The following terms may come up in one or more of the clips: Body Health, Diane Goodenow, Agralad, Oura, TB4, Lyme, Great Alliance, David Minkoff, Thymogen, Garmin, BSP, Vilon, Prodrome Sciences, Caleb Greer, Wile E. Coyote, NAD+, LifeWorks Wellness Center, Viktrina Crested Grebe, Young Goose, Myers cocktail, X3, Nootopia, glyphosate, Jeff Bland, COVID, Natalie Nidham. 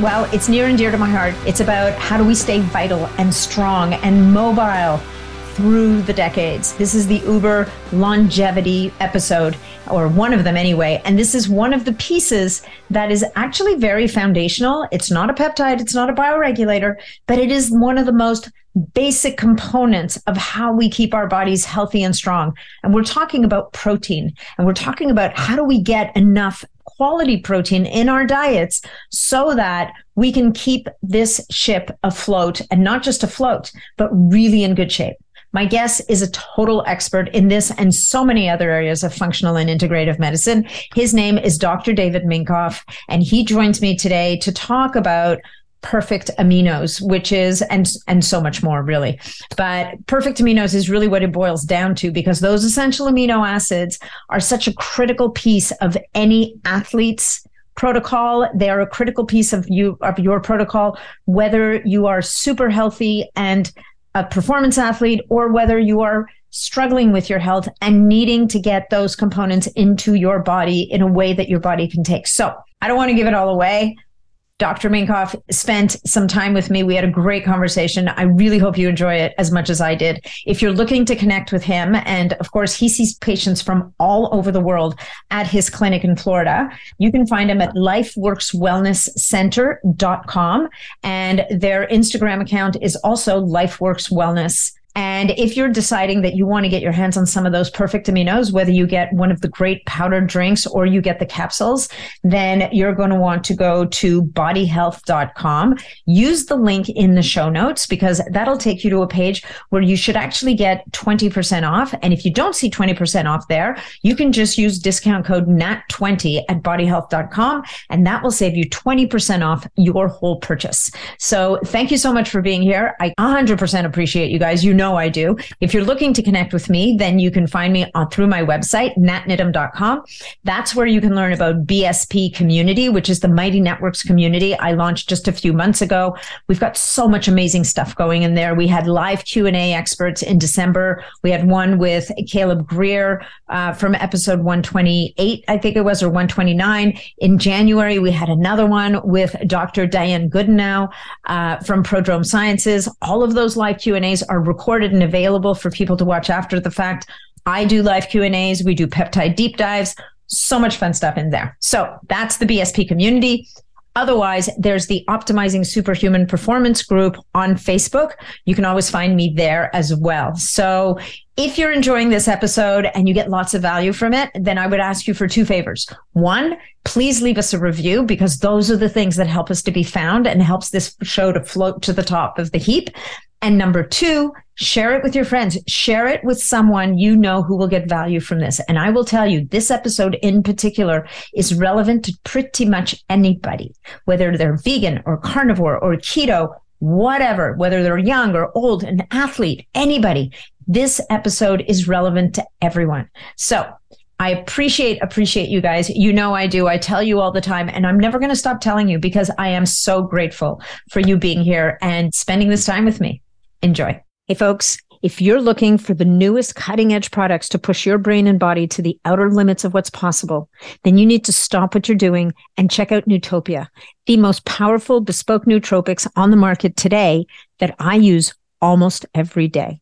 well, it's near and dear to my heart. It's about how do we stay vital and strong and mobile through the decades. This is the Uber longevity episode, or one of them anyway. And this is one of the pieces that is actually very foundational. It's not a peptide. It's not a bioregulator, but it is one of the most basic components of how we keep our bodies healthy and strong. And we're talking about protein, and we're talking about how do we get enough quality protein in our diets so that we can keep this ship afloat, and not just afloat, but really in good shape. My guest is a total expert in this and so many other areas of functional and integrative medicine. His name is Dr. David Minkoff, and he joins me today to talk about perfect aminos, which is, and so much more really, but perfect aminos is really what it boils down to, because those essential amino acids are such a critical piece of any athlete's protocol. They are a critical piece of your protocol, whether you are super healthy and a performance athlete, or whether you are struggling with your health and needing to get those components into your body in a way that your body can take. So I don't want to give it all away. Dr. Minkoff spent some time with me. We had a great conversation. I really hope you enjoy it as much as I did. If you're looking to connect with him, and of course, he sees patients from all over the world at his clinic in Florida. You can find him at LifeWorksWellnessCenter.com. And their Instagram account is also LifeWorks Wellness. And if you're deciding that you want to get your hands on some of those perfect aminos, whether you get one of the great powdered drinks or you get the capsules, then you're going to want to go to bodyhealth.com. Use the link in the show notes, because that'll take you to a page where you should actually get 20% off. And if you don't see 20% off there, you can just use discount code NAT20 at bodyhealth.com, and that will save you 20% off your whole purchase. So thank you so much for being here. I 100% appreciate you guys. You know I do. If you're looking to connect with me, then you can find me through my website, natnidham.com. That's where you can learn about BSP Community, which is the Mighty Networks community I launched just a few months ago. We've got so much amazing stuff going in there. We had live Q&A experts in December. We had one with Caleb Greer from episode 128, I think it was, or 129. In January, we had another one with Dr. Diane Goodenow from Prodrome Sciences. All of those live Q&As are recorded and available for people to watch after the fact. I do live Q&As. We do peptide deep dives. So much fun stuff in there. So that's the BSP community. Otherwise, there's the Optimizing Superhuman Performance group on Facebook. You can always find me there as well. So if you're enjoying this episode and you get lots of value from it, then I would ask you for two favors. One, please leave us a review, because those are the things that help us to be found and helps this show to float to the top of the heap. And number two, share it with your friends. Share it with someone you know who will get value from this. And I will tell you, this episode in particular is relevant to pretty much anybody, whether they're vegan or carnivore or keto, whatever, whether they're young or old, an athlete, anybody. This episode is relevant to everyone. So I appreciate you guys. You know I do. I tell you all the time, and I'm never going to stop telling you, because I am so grateful for you being here and spending this time with me. Enjoy. Hey folks, if you're looking for the newest cutting edge products to push your brain and body to the outer limits of what's possible, then you need to stop what you're doing and check out Nootopia, the most powerful bespoke nootropics on the market today that I use almost every day.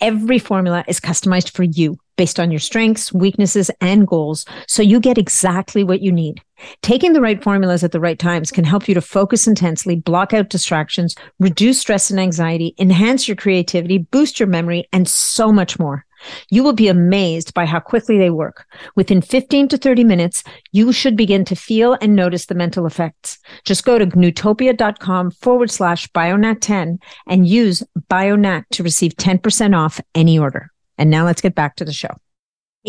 Every formula is customized for you based on your strengths, weaknesses, and goals, so you get exactly what you need. Taking the right formulas at the right times can help you to focus intensely, block out distractions, reduce stress and anxiety, enhance your creativity, boost your memory, and so much more. You will be amazed by how quickly they work. Within 15 to 30 minutes, you should begin to feel and notice the mental effects. Just go to Nootopia.com/BioNat10 and use BioNat to receive 10% off any order. And now let's get back to the show.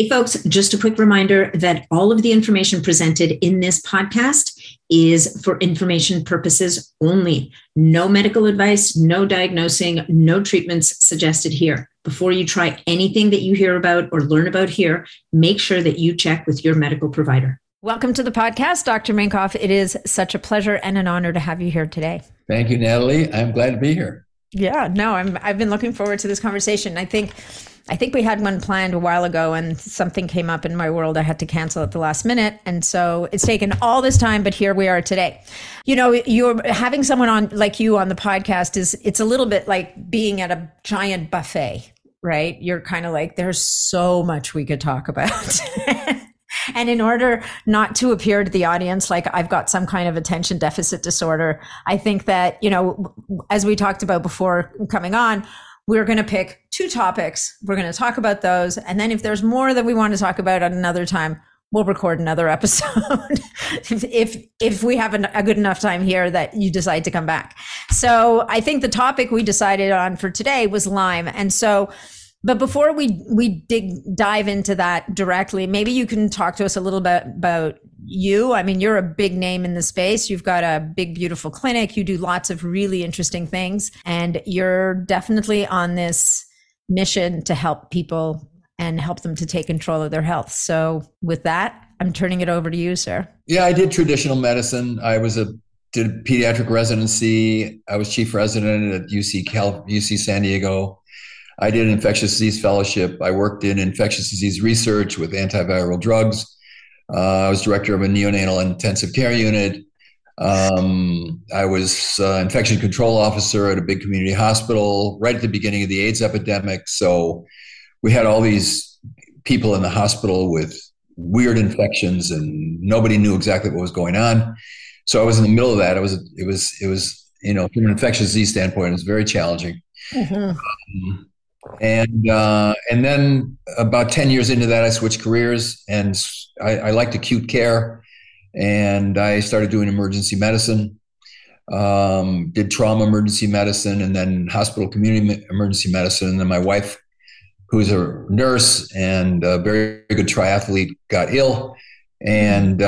Hey folks, just a quick reminder that all of the information presented in this podcast is for information purposes only. No medical advice, no diagnosing, no treatments suggested here. Before you try anything that you hear about or learn about here, make sure that you check with your medical provider. Welcome to the podcast, Dr. Minkoff. It is such a pleasure and an honor to have you here today. Thank you, Natalie. I'm glad to be here. Yeah, no, I've been looking forward to this conversation. I think we had one planned a while ago and something came up in my world. I had to cancel at the last minute. And so it's taken all this time, but here we are today. You know, you're having someone on like you on the podcast it's a little bit like being at a giant buffet, right? You're kind of like, there's so much we could talk about. And in order not to appear to the audience like I've got some kind of attention deficit disorder, I think that, you know, as we talked about before coming on, we're going to pick two topics. We're going to talk about those. And then if there's more that we want to talk about at another time, we'll record another episode if we have a good enough time here that you decide to come back. So I think the topic we decided on for today was Lyme. And so, but before we dive into that directly, maybe you can talk to us a little bit about you. I mean, you're a big name in the space. You've got a big, beautiful clinic. You do lots of really interesting things, and you're definitely on this mission to help people and help them to take control of their health. So with that, I'm turning it over to you, sir. Yeah, I did traditional medicine. I did pediatric residency. I was chief resident at UC San Diego. I did an infectious disease fellowship. I worked in infectious disease research with antiviral drugs. I was director of a neonatal intensive care unit. I was infection control officer at a big community hospital right at the beginning of the AIDS epidemic. So we had all these people in the hospital with weird infections and nobody knew exactly what was going on. So I was in the middle of that. It was, you know, from an infectious disease standpoint, it was very challenging. Mm-hmm. And then about 10 years into that, I switched careers, and I liked acute care, and I started doing emergency medicine, did trauma emergency medicine, and then hospital community emergency medicine. And then my wife, who's a nurse and a very good triathlete, got ill, and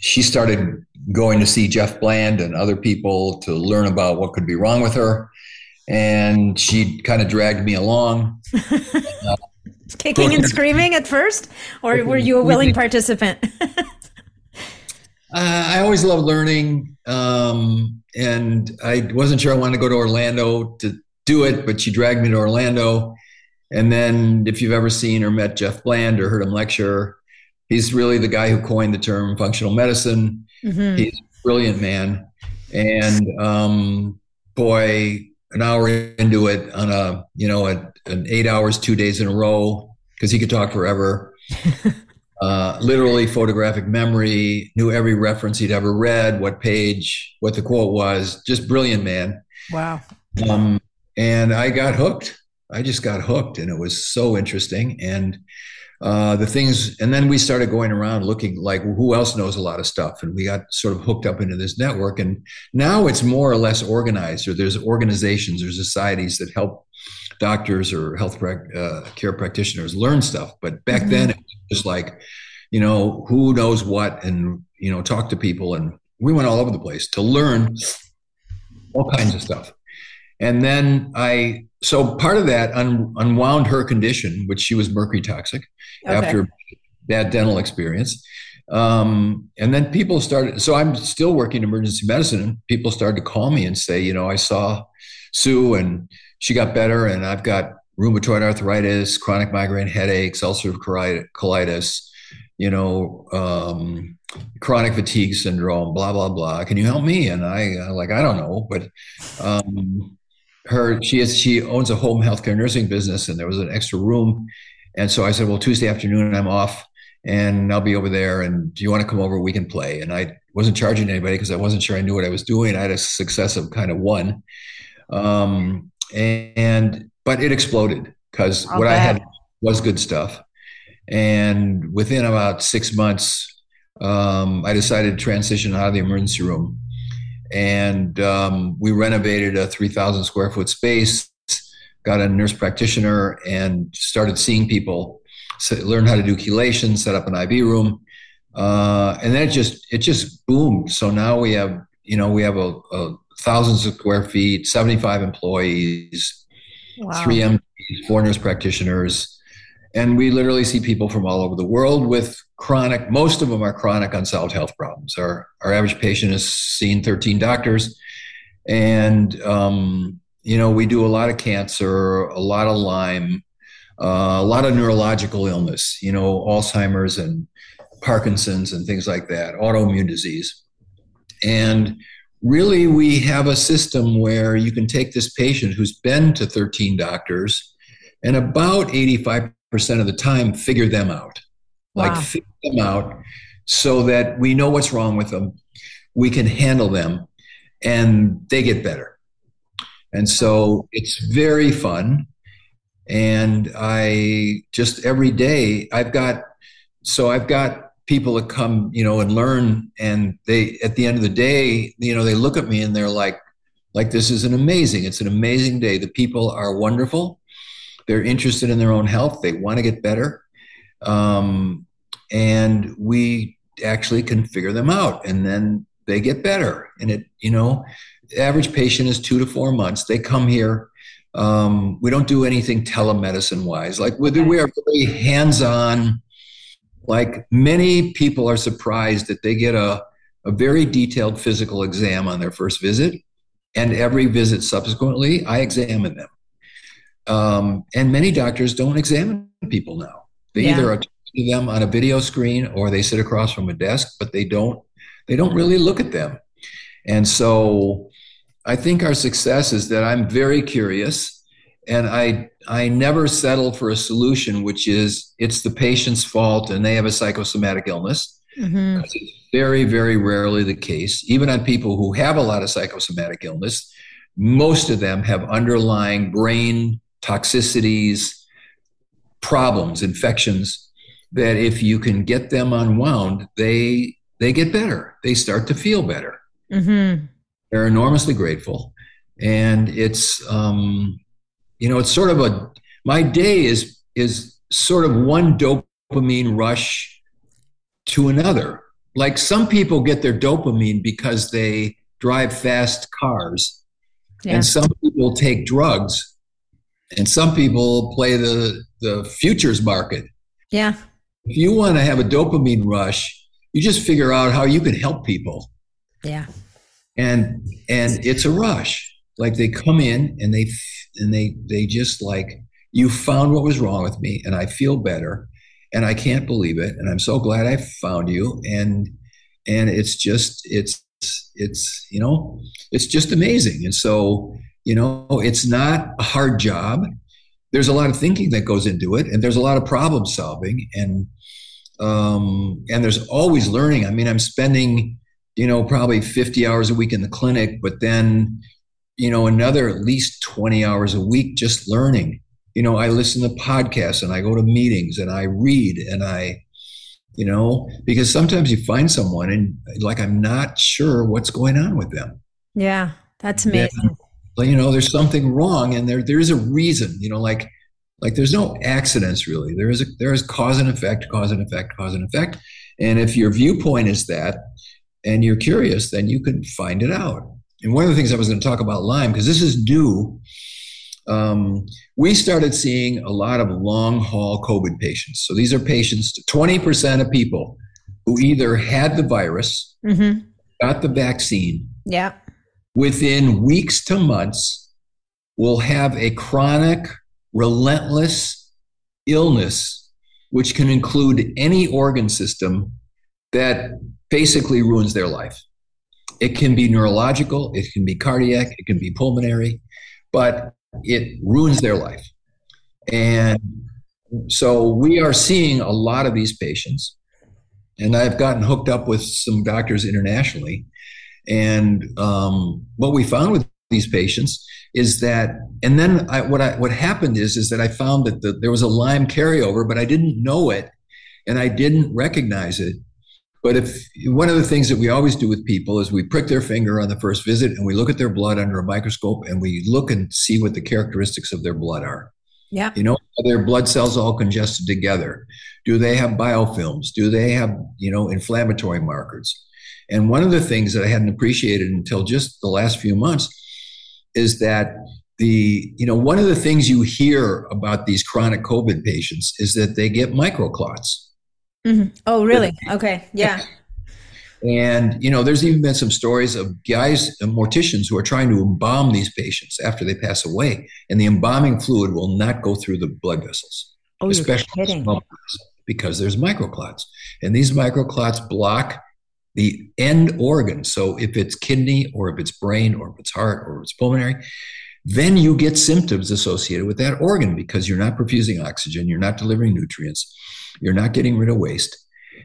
she started going to see Jeff Bland and other people to learn about what could be wrong with her. And she kind of dragged me along. Kicking and screaming at first? Or were you a willing participant? I always loved learning. And I wasn't sure I wanted to go to Orlando to do it, but she dragged me to Orlando. And then if you've ever seen or met Jeff Bland or heard him lecture, he's really the guy who coined the term functional medicine. Mm-hmm. He's a brilliant man. And boy... an hour into it on an 8 hours, 2 days in a row, because he could talk forever. Literally photographic memory, knew every reference he'd ever read, what page, what the quote was. Just brilliant man. Wow. And I got hooked. I just got hooked, and it was so interesting. And and then we started going around looking like, well, who else knows a lot of stuff? And we got sort of hooked up into this network, and now it's more or less organized, or there's organizations or societies that help doctors or health care practitioners learn stuff. But back then it was just like, you know, who knows what, and, you know, talk to people. And we went all over the place to learn all kinds of stuff. And then so part of that unwound her condition, which she was mercury toxic after that dental experience. And then people started, so I'm still working in emergency medicine, and people started to call me and say, you know, I saw Sue and she got better, and I've got rheumatoid arthritis, chronic migraine headaches, ulcerative colitis, you know, chronic fatigue syndrome, blah, blah, blah. Can you help me? And I don't know, but, she owns a home healthcare nursing business, and there was an extra room. And so I said, well, Tuesday afternoon I'm off and I'll be over there, and do you want to come over? We can play. And I wasn't charging anybody because I wasn't sure I knew what I was doing. I had a success of kind of one. But it exploded because what I had was good stuff. And within about 6 months, I decided to transition out of the emergency room. And we renovated a 3,000 square foot space, got a nurse practitioner, and started seeing people learned how to do chelation, set up an IV room. And then it just boomed. So now we have, we have a thousands of square feet, 75 employees, wow. 3 MDs, 4 nurse practitioners. And we literally see people from all over the world with chronic, most of them are chronic unsolved health problems. Our average patient has seen 13 doctors. And, we do a lot of cancer, a lot of Lyme, a lot of neurological illness, Alzheimer's and Parkinson's and things like that, autoimmune disease. And really, we have a system where you can take this patient who's been to 13 doctors and about 85% of the time figure them out, wow. Figure them out so that we know what's wrong with them, we can handle them, and they get better. And so it's very fun. And I just every day I've got people that come, and learn, and they, at the end of the day, they look at me and they're like, this is it's an amazing day. The people are wonderful. They're interested in their own health. They want to get better. And we actually can figure them out, and then they get better. And the average patient is 2 to 4 months. They come here. We don't do anything telemedicine wise. We are really hands-on. Many people are surprised that they get a very detailed physical exam on their first visit, and every visit subsequently, I examine them. And many doctors don't examine people now. They either are talking to them on a video screen or they sit across from a desk, but they don't really look at them. And so I think our success is that I'm very curious. And I never settle for a solution, which is it's the patient's fault and they have a psychosomatic illness. Mm-hmm. It's very, very rarely the case. Even on people who have a lot of psychosomatic illness, most of them have underlying brain toxicities, problems, infections, that if you can get them unwound, they get better. They start to feel better. Mm-hmm. They're enormously grateful. And it's... it's sort of my day is sort of one dopamine rush to another. Some people get their dopamine because they drive fast cars, and some people take drugs, and some people play the futures market. Yeah. If you want to have a dopamine rush, you just figure out how you can help people. Yeah. And it's a rush. They come in and they just you found what was wrong with me, and I feel better, and I can't believe it, and I'm so glad I found you, and it's just amazing. And so, it's not a hard job. There's a lot of thinking that goes into it, and there's a lot of problem solving, and there's always learning. I mean, I'm spending, probably 50 hours a week in the clinic, but then another at least 20 hours a week just learning. I listen to podcasts and I go to meetings and I read and I because sometimes you find someone and I'm not sure what's going on with them. Yeah, that's amazing. Yeah, there's something wrong, and there is a reason. There's no accidents really. There is cause and effect. And if your viewpoint is that and you're curious, then you can find it out. And one of the things I was going to talk about Lyme, because this is new, we started seeing a lot of long-haul COVID patients. So these are patients, 20% of people who either had the virus, mm-hmm. got the vaccine, within weeks to months will have a chronic, relentless illness, which can include any organ system that basically ruins their life. It can be neurological, it can be cardiac, it can be pulmonary, but it ruins their life. And so we are seeing a lot of these patients, and I've gotten hooked up with some doctors internationally. And what we found with these patients is that, and then what happened is that I found that there was a Lyme carryover, but I didn't know it and I didn't recognize it. But if one of the things that we always do with people is we prick their finger on the first visit and we look at their blood under a microscope and we look and see what the characteristics of their blood are. Yeah. You know, are their blood cells all congested together? Do they have biofilms? Do they have, you know, inflammatory markers? And one of the things that I hadn't appreciated until just the last few months is that the, you know, one of the things you hear about these chronic COVID patients is that they get microclots. Mm-hmm. Oh, really? Okay. Yeah. And, you know, there's even been some stories of guys and morticians who are trying to embalm these patients after they pass away, and the embalming fluid will not go through the blood vessels, oh, especially the small vessels, because there's microclots. And these microclots block the end organ. So if it's kidney or if it's brain or if it's heart or if it's pulmonary, then you get symptoms associated with that organ because you're not perfusing oxygen, you're not delivering nutrients, you're not getting rid of waste.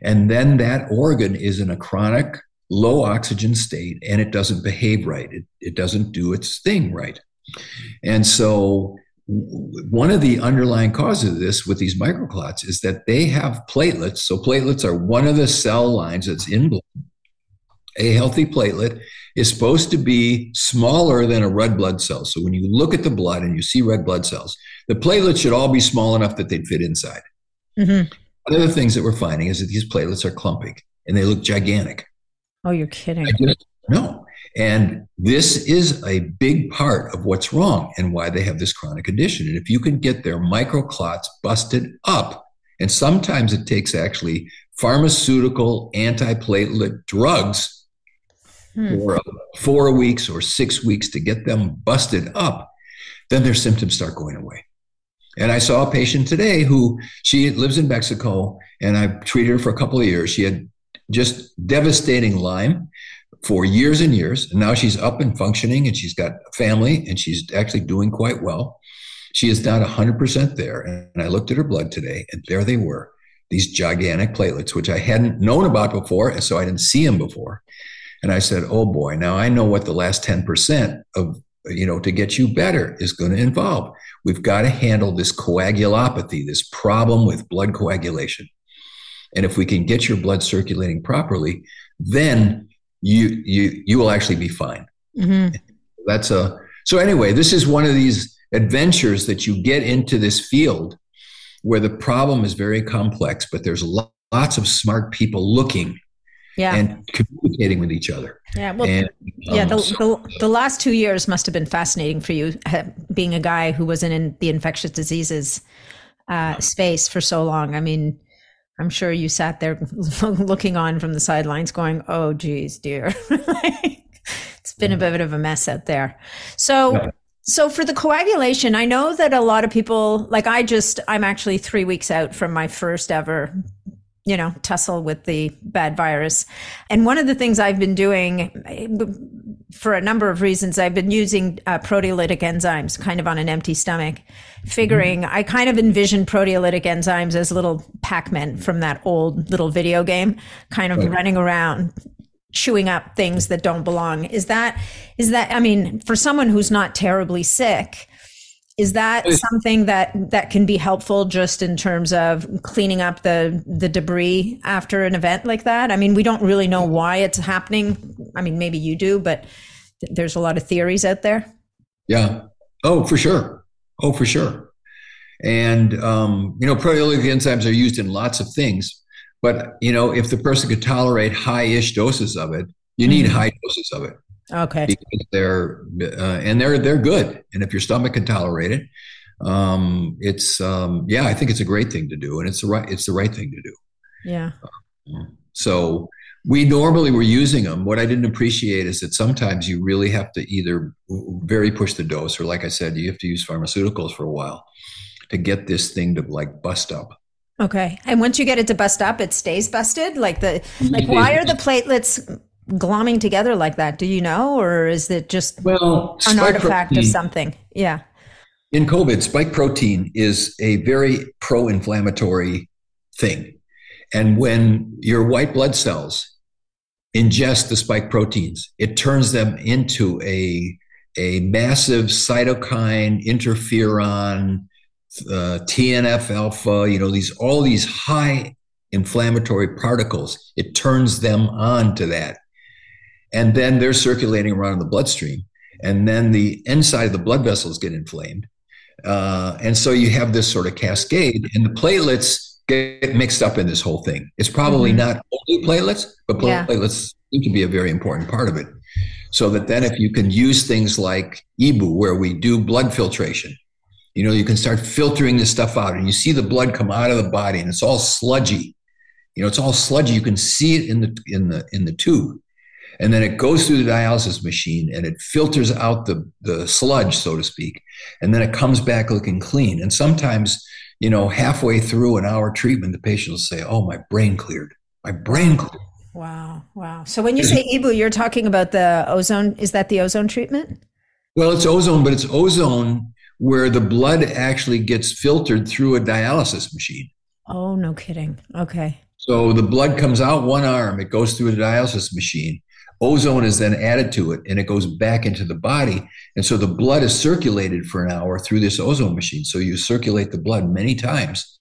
And then that organ is in a chronic low oxygen state and it doesn't behave right. It doesn't do its thing right. And so one of the underlying causes of this with these microclots is that they have platelets. So platelets are one of the cell lines that's in blood. A healthy platelet is supposed to be smaller than a red blood cell. So when you look at the blood and you see red blood cells, the platelets should all be small enough that they'd fit inside. Mm-hmm. One of the things that we're finding is that these platelets are clumping and they look gigantic. Oh, you're kidding. No. And this is a big part of what's wrong and why they have this chronic condition. And if you can get their microclots busted up, and sometimes it takes actually pharmaceutical antiplatelet drugs for 4 weeks or 6 weeks to get them busted up, then their symptoms start going away. And I saw a patient today who, she lives in Mexico, and I've treated her for a couple of years. She had just devastating Lyme for years and years. And now she's up and functioning, and she's got a family, and she's actually doing quite well. She is not 100% there. And I looked at her blood today, and there they were, these gigantic platelets, which I hadn't known about before, and so I didn't see them before. And I said, oh, boy, now I know what the last 10% of, you know, to get you better is going to involve. We've got to handle this coagulopathy, this problem with blood coagulation. And if we can get your blood circulating properly, then you will actually be fine. Mm-hmm. So anyway, this is one of these adventures that you get into this field where the problem is very complex, but there's lots of smart people looking. Yeah. And communicating with each other. Yeah. Well, and, the last 2 years must have been fascinating for you, being a guy who was in the infectious diseases space for so long. I mean, I'm sure you sat there looking on from the sidelines going, oh, geez, dear. It's been a bit of a mess out there. So for the coagulation, I know that a lot of people, like I'm actually 3 weeks out from my first ever, you know, tussle with the bad virus. And one of the things I've been doing for a number of reasons, I've been using proteolytic enzymes kind of on an empty stomach, figuring I kind of envision proteolytic enzymes as little Pac-Men from that old little video game, kind of running around, chewing up things that don't belong. Is that, I mean, for someone who's not terribly sick, is that something that can be helpful just in terms of cleaning up the debris after an event like that? I mean, we don't really know why it's happening. I mean, maybe you do, but there's a lot of theories out there. Yeah. Oh, for sure. And, you know, proteolytic enzymes are used in lots of things, but, you know, if the person could tolerate high-ish doses of it, you need high doses of it. Okay. Because they're good. And if your stomach can tolerate it, I think it's a great thing to do, and it's the right thing to do. Yeah. So we normally were using them. What I didn't appreciate is that sometimes you really have to either very push the dose, or like I said, you have to use pharmaceuticals for a while to get this thing to like bust up. Okay. And once you get it to bust up, it stays busted. Why are the platelets glomming together like that? Do you know, or is it just an artifact protein, of something? Yeah. In COVID, spike protein is a very pro-inflammatory thing. And when your white blood cells ingest the spike proteins, it turns them into a massive cytokine, interferon, TNF-alpha, you know, all these high inflammatory particles. It turns them on to that. And then they're circulating around in the bloodstream. And then the inside of the blood vessels get inflamed. And so you have this sort of cascade, and the platelets get mixed up in this whole thing. It's probably not only platelets, but platelets seem to be a very important part of it. So that then if you can use things like EBOO, where we do blood filtration, you know, you can start filtering this stuff out, and you see the blood come out of the body, and it's all sludgy. You know, it's all sludgy. You can see it in the tube. And then it goes through the dialysis machine and it filters out the sludge, so to speak. And then it comes back looking clean. And sometimes, you know, halfway through an hour treatment, the patient will say, oh, my brain cleared. My brain cleared. Wow. Wow. So when you say EBOO, you're talking about the ozone. Is that the ozone treatment? Well, it's ozone, but it's ozone where the blood actually gets filtered through a dialysis machine. Oh, no kidding. Okay. So the blood comes out one arm, it goes through the dialysis machine. Ozone is then added to it, and it goes back into the body. And so the blood is circulated for an hour through this ozone machine. So you circulate the blood many times,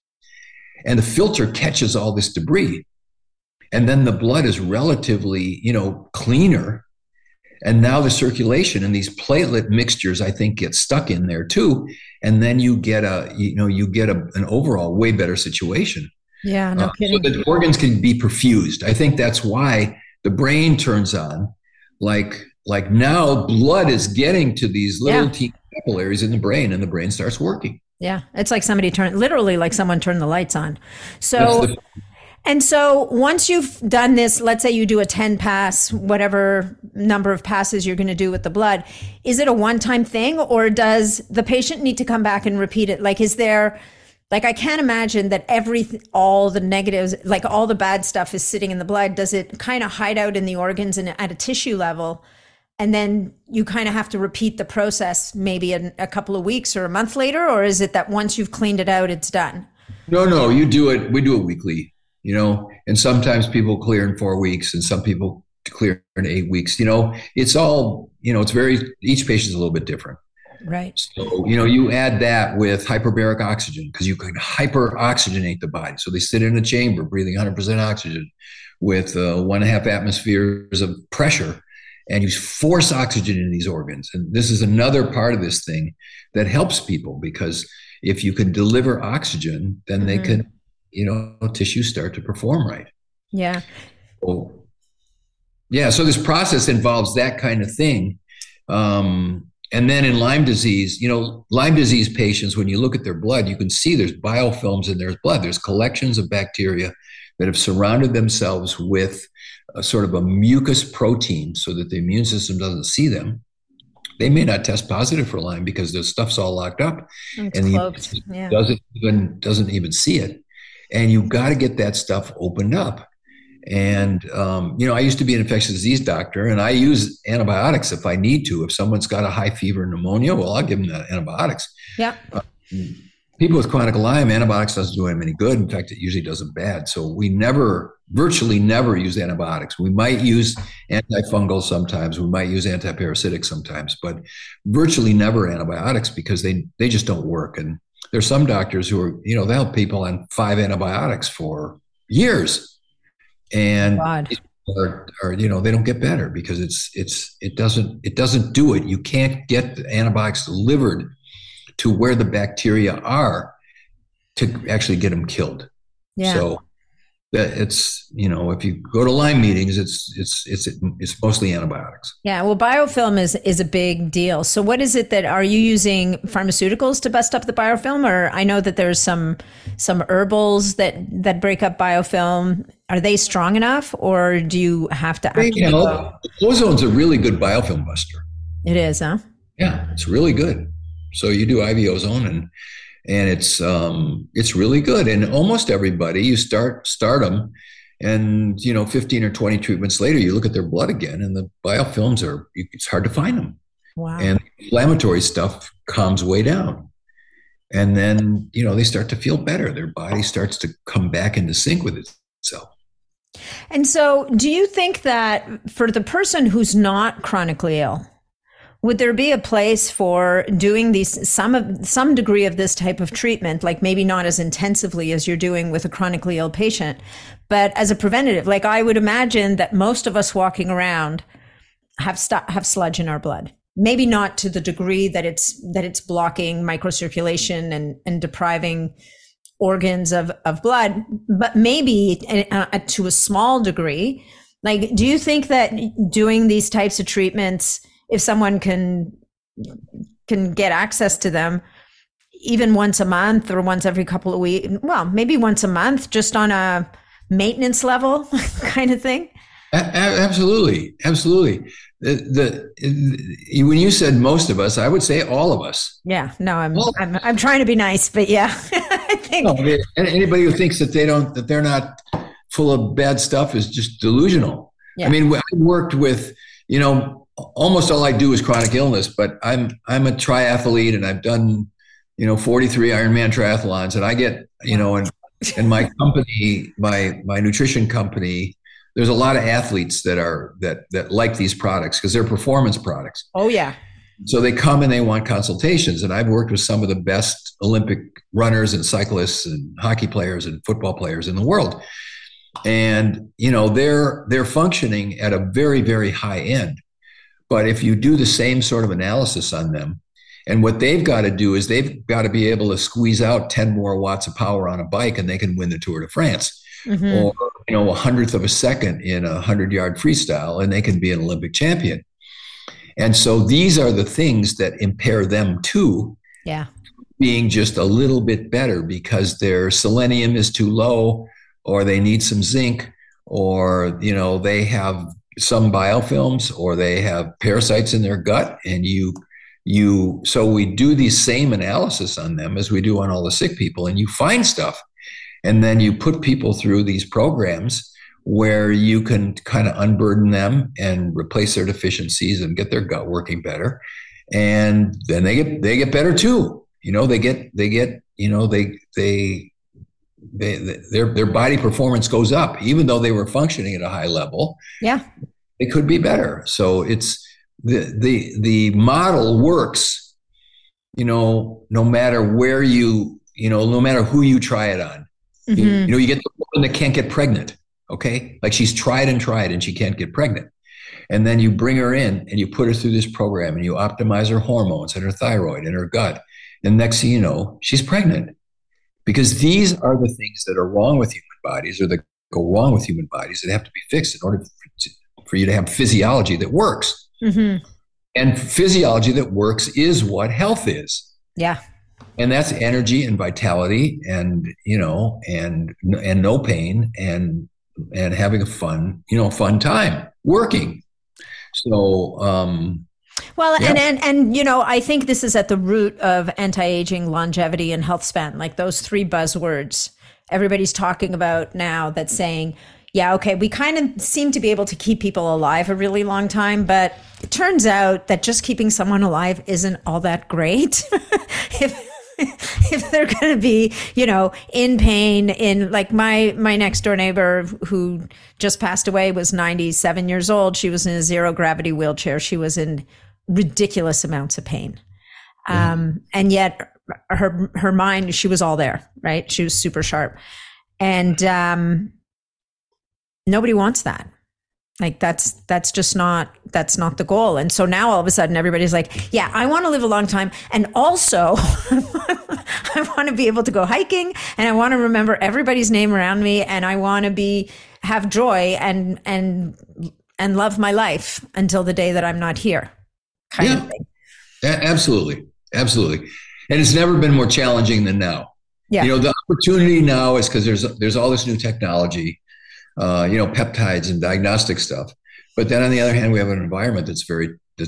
and the filter catches all this debris. And then the blood is relatively, you know, cleaner. And now the circulation and these platelet mixtures, I think, get stuck in there too. And then you get an overall way better situation. Yeah, no kidding. So that organs can be perfused. I think that's why the brain turns on, like now blood is getting to these little teeny capillaries in the brain, and the brain starts working. Yeah. It's like somebody someone turned the lights on. So, and so once you've done this, let's say you do a 10 pass, whatever number of passes you're going to do with the blood, is it a one-time thing, or does the patient need to come back and repeat it? Like, is there, like, I can't imagine that all the negatives, like all the bad stuff is sitting in the blood. Does it kind of hide out in the organs and at a tissue level? And then you kind of have to repeat the process maybe in a couple of weeks or a month later? Or is it that once you've cleaned it out, it's done? No, you do it. We do it weekly, you know, and sometimes people clear in 4 weeks and some people clear in 8 weeks. You know, it's all, you know, it's each patient's a little bit different. Right. So, you know, you add that with hyperbaric oxygen, because you can hyperoxygenate the body. So they sit in a chamber breathing 100% oxygen with 1.5 atmospheres of pressure, and you force oxygen into these organs. And this is another part of this thing that helps people, because if you can deliver oxygen, then they can, you know, tissues start to perform right. Yeah. So this process involves that kind of thing. And then in Lyme disease, you know, Lyme disease patients, when you look at their blood, you can see there's biofilms in their blood. There's collections of bacteria that have surrounded themselves with a sort of a mucus protein so that the immune system doesn't see them. They may not test positive for Lyme because the stuff's all locked up. It's and cloaked. The immune system doesn't even see it. And you've got to get that stuff opened up. And, you know, I used to be an infectious disease doctor, and I use antibiotics if I need to. If someone's got a high fever and pneumonia, well, I'll give them the antibiotics. Yeah. People with chronic Lyme, antibiotics doesn't do them any good. In fact, it usually does them bad. So we virtually never use antibiotics. We might use antifungal sometimes. We might use antiparasitic sometimes, but virtually never antibiotics, because they just don't work. And there's some doctors who are, you know, they'll help people on 5 antibiotics for years. And are, you know, they don't get better because it doesn't do it. You can't get the antibiotics delivered to where the bacteria are to actually get them killed. Yeah. So it's, you know, if you go to Lyme meetings, it's mostly antibiotics. Yeah. Well, biofilm is a big deal. So what is it that, are you using pharmaceuticals to bust up the biofilm? Or I know that there's some herbals that break up biofilm. Are they strong enough, or do you have to actually? You know, ozone's a really good biofilm buster. It is, huh? Yeah. It's really good. So you do IV ozone, and it's really good. And almost everybody, you start them, and, you know, 15 or 20 treatments later, you look at their blood again, and the biofilms it's hard to find them. Wow. And inflammatory stuff calms way down. And then, you know, they start to feel better. Their body starts to come back into sync with itself. And so do you think that for the person who's not chronically ill, would there be a place for doing these some degree of this type of treatment, like maybe not as intensively as you're doing with a chronically ill patient, but as a preventative? Like, I would imagine that most of us walking around have sludge in our blood. maybe not to the degree that it's blocking microcirculation and depriving organs of blood, but maybe to a small degree. Like, do you think that doing these types of treatments, if someone can get access to them, even once a month or once every couple of weeks, well, maybe once a month, just on a maintenance level kind of thing? Absolutely. Absolutely. When you said most of us, I would say all of us. Yeah, no, I'm trying to be nice, but yeah, I think. No, I mean, anybody who thinks that they're not full of bad stuff is just delusional. Yeah. I mean, I worked with, almost all I do is chronic illness, but I'm a triathlete, and I've done, 43 Ironman triathlons, and I get, and my company, my nutrition company, there's a lot of athletes that like these products because they're performance products. Oh yeah. So they come and they want consultations, and I've worked with some of the best Olympic runners and cyclists and hockey players and football players in the world. And, they're functioning at a very, very high end. But if you do the same sort of analysis on them, and what they've got to do is they've got to be able to squeeze out 10 more watts of power on a bike, and they can win the Tour de France. Mm-hmm. Or, 1/100th of a second in a 100-yard freestyle, and they can be an Olympic champion. And so these are the things that impair them too. Yeah. Being just a little bit better because their selenium is too low, or they need some zinc, or, they have some biofilms, or they have parasites in their gut, and so we do the same analysis on them as we do on all the sick people, and you find stuff. And then you put people through these programs where you can kind of unburden them and replace their deficiencies and get their gut working better. And then they get better too. Their body performance goes up, even though they were functioning at a high level. Yeah. It could be better. So it's the model works, no matter where no matter who you try it on. Mm-hmm. You get the woman that can't get pregnant. Okay. Like, she's tried and she can't get pregnant. And then you bring her in and you put her through this program and you optimize her hormones and her thyroid and her gut. And next thing you know, she's pregnant. Because these are the things that are wrong with human bodies, or that go wrong with human bodies, that have to be fixed in order for you to have physiology that works. Mm-hmm. And physiology that works is what health is. Yeah. And that's energy and vitality and, and no pain and having a fun, fun time working. So, well, yeah. and I think this is at the root of anti-aging, longevity, and health span, like those three buzzwords everybody's talking about now, that's saying, yeah, okay, we kind of seem to be able to keep people alive a really long time, but it turns out that just keeping someone alive isn't all that great. If they're going to be, in pain, in like my next door neighbor who just passed away was 97 years old. She was in a zero gravity wheelchair. She was in ridiculous amounts of pain. Yeah. And yet her mind, she was all there, right? She was super sharp. And, nobody wants that. Like that's just not the goal. And so now all of a sudden everybody's like, yeah, I want to live a long time. And also I want to be able to go hiking, and I want to remember everybody's name around me. And I want to have joy and love my life until the day that I'm not here. Kind of thing. Absolutely. Absolutely. And it's never been more challenging than now. Yeah. The opportunity now is because there's all this new technology, peptides and diagnostic stuff. But then on the other hand, we have an environment that's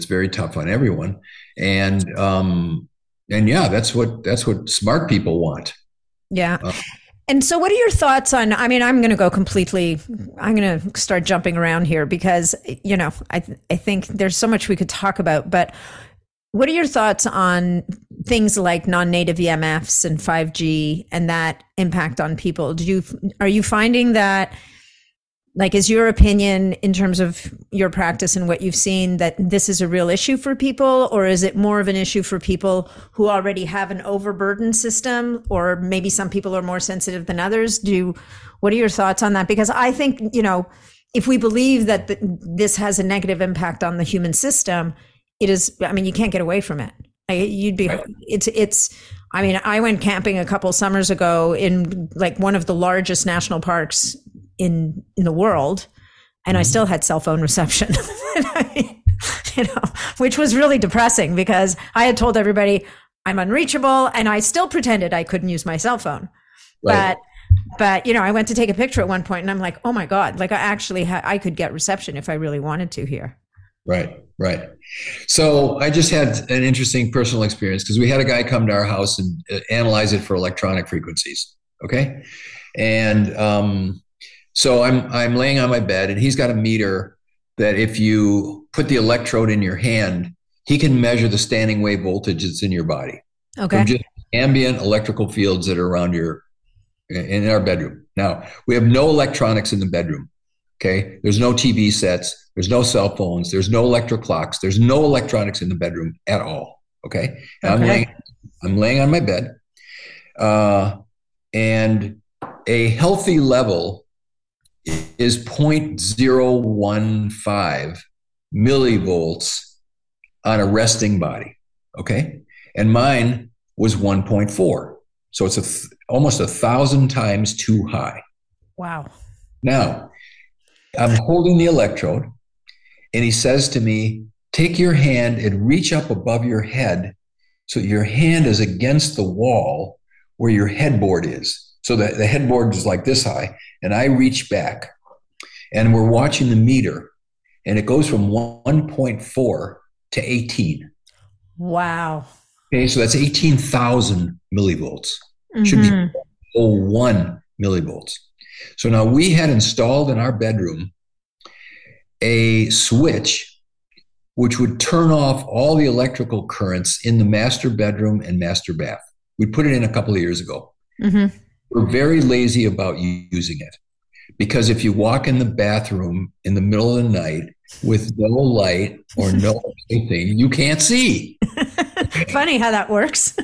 very tough on everyone. And yeah, that's what smart people want. Yeah. And so what are your thoughts on, I'm going to start jumping around here because, I think there's so much we could talk about, but what are your thoughts on things like non-native EMFs and 5G and that impact on people? Are you finding that, like, is your opinion in terms of your practice and what you've seen that this is a real issue for people, or is it more of an issue for people who already have an overburdened system, or maybe some people are more sensitive than others? What are your thoughts on that? Because I think, if we believe that this has a negative impact on the human system, it is, I mean, you can't get away from it. You'd be, right. I mean, I went camping a couple summers ago in like one of the largest national parks in the world, and I still had cell phone reception, which was really depressing because I had told everybody I'm unreachable, and I still pretended I couldn't use my cell phone. Right. But, you know, I went to take a picture at one point and I'm like, oh my God, like I actually, I could get reception if I really wanted to here. Right. Right. So I just had an interesting personal experience because we had a guy come to our house and analyze it for electronic frequencies. Okay. And, so I'm laying on my bed and he's got a meter that if you put the electrode in your hand, he can measure the standing wave voltage that's in your body. Okay. From just ambient electrical fields that are around your, in our bedroom. Now, we have no electronics in the bedroom, okay? There's no TV sets, there's no cell phones, there's no electric clocks, there's no electronics in the bedroom at all, okay? And okay. I'm laying on my bed, and a healthy level is 0.015 millivolts on a resting body, okay? And mine was 1.4, so it's almost 1,000 times too high. Wow. Now, I'm holding the electrode and he says to me, take your hand and reach up above your head so your hand is against the wall where your headboard is. So the headboard is like this high and I reach back and we're watching the meter and it goes from 1.4 to 18. Wow. Okay, so that's 18,000 millivolts. Should be 0.01 millivolts. So now we had installed in our bedroom a switch which would turn off all the electrical currents in the master bedroom and master bath. We put it in a couple of years ago. We're very lazy about using it because if you walk in the bathroom in the middle of the night with no light or no anything, you can't see. Funny how that works.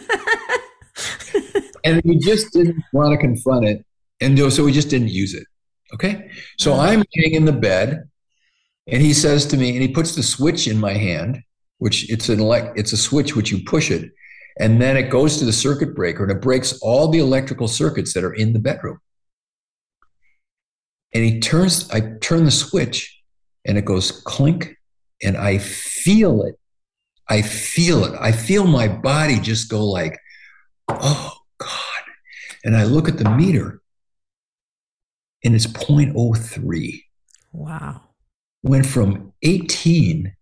And we just didn't want to confront it. And so we just didn't use it. Okay. So I'm laying in the bed and he says to me, and he puts the switch in my hand, which it's a switch, which you push it. And then it goes to the circuit breaker and it breaks all the electrical circuits that are in the bedroom. And I turn the switch and it goes clink and I feel it. I feel my body just go like, oh God. And I look at the meter and it's 0.03. Wow. Went from 18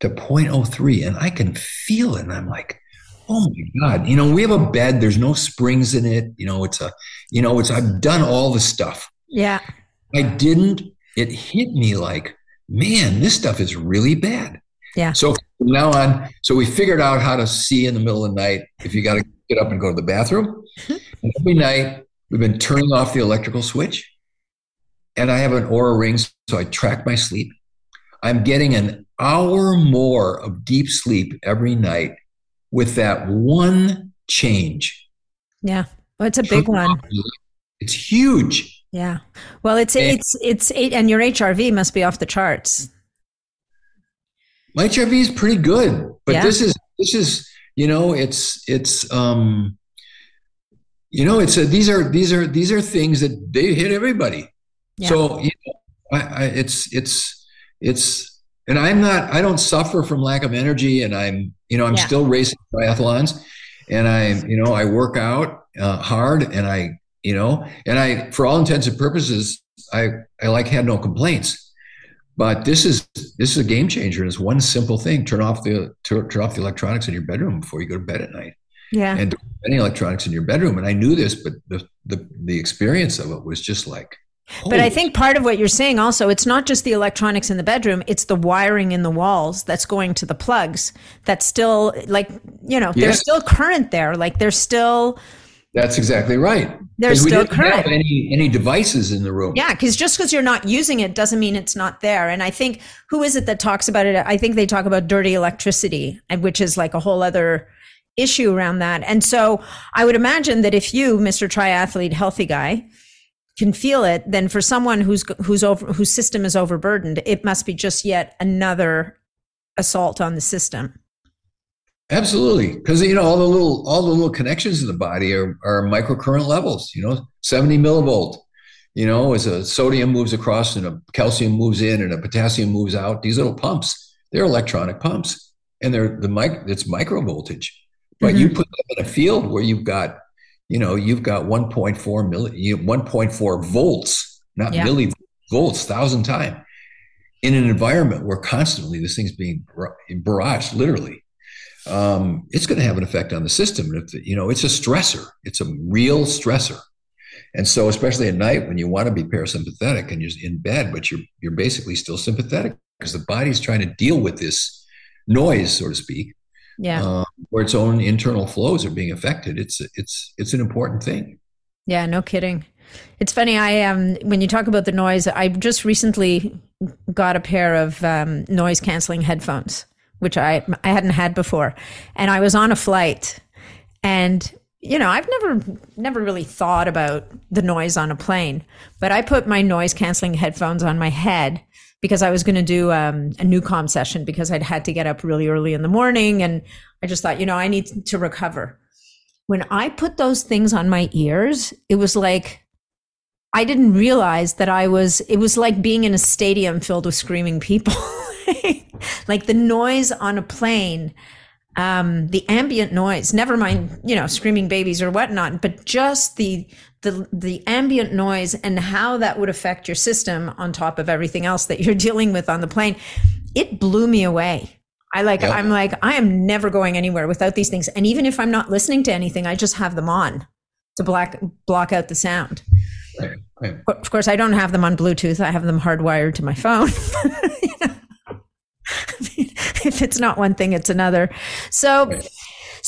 to 0.03 and I can feel it. And I'm like, oh my God, you know, we have a bed, there's no springs in it. You know, I've done all the stuff. Yeah. It hit me like, man, this stuff is really bad. Yeah. So from now on, we figured out how to see in the middle of the night if you got to get up and go to the bathroom. And every night we've been turning off the electrical switch and I have an Oura ring. So I track my sleep. I'm getting an hour more of deep sleep every night with that one change. Yeah. Well, it's a big one. It's huge. Yeah. Well, and your HRV must be off the charts. My HRV is pretty good, but this is, you know, these are things that they hit everybody. Yeah. So you know, and I don't suffer from lack of energy and I'm still racing triathlons and I work out hard and I, for all intents and purposes, I had no complaints. But this is a game changer. It's one simple thing: turn off the electronics in your bedroom before you go to bed at night. Yeah. And don't have any electronics in your bedroom. And I knew this, but the experience of it was just like. But I think part of what you're saying also, it's not just the electronics in the bedroom; it's the wiring in the walls that's going to the plugs. That's still like there's still current there. Like there's still. That's exactly right. There's still current. Any devices in the room. Yeah, because just because you're not using it doesn't mean it's not there. And I think, who is it that talks about it? I think they talk about dirty electricity, which is like a whole other issue around that. And so I would imagine that if you, Mr. Triathlete, healthy guy, can feel it, then for someone whose system is overburdened, it must be just yet another assault on the system. Absolutely, because all the little connections in the body are microcurrent levels. 70 millivolt. As a sodium moves across and a calcium moves in and a potassium moves out, these little pumps, they're electronic pumps, and it's microvoltage. But you put them in a field where you've got 1.4 volts, not millivolts, 1,000 times, in an environment where constantly this thing's being barraged, literally. It's going to have an effect on the system. And if it's a stressor. It's a real stressor. And so, especially at night when you want to be parasympathetic and you're in bed, but you're basically still sympathetic because the body's trying to deal with this noise, so to speak. Yeah. Where its own internal flows are being affected. It's an important thing. Yeah, no kidding. It's funny. When you talk about the noise, I just recently got a pair of noise canceling headphones, which I hadn't had before. And I was on a flight, and I've never really thought about the noise on a plane, but I put my noise canceling headphones on my head because I was going to do a NuCom session because I'd had to get up really early in the morning. And I just thought, I need to recover. When I put those things on my ears, it was like, I didn't realize that it was like being in a stadium filled with screaming people. Like the noise on a plane, the ambient noise, never mind, screaming babies or whatnot, but just the ambient noise and how that would affect your system on top of everything else that you're dealing with on the plane. It blew me away. I'm like, I am never going anywhere without these things. And even if I'm not listening to anything, I just have them on to block out the sound. Right. Of course, I don't have them on Bluetooth. I have them hardwired to my phone. If it's not one thing, it's another. So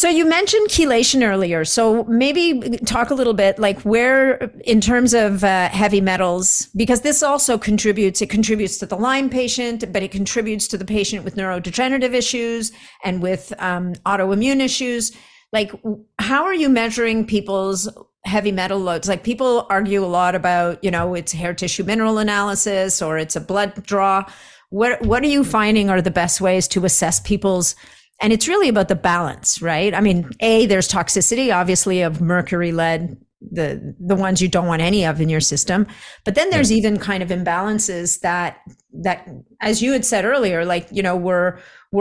you mentioned chelation earlier. So maybe talk a little bit like where, in terms of heavy metals, because this also contributes to the Lyme patient, but it contributes to the patient with neurodegenerative issues and with autoimmune issues. Like, how are you measuring people's heavy metal loads? Like, people argue a lot about, it's hair tissue mineral analysis or it's a blood draw. What are you finding are the best ways to assess people's? And it's really about the balance, right? I mean, there's toxicity, obviously, of mercury, lead, the ones you don't want any of in your system. But then there's even kind of imbalances that, as you had said earlier, like, we're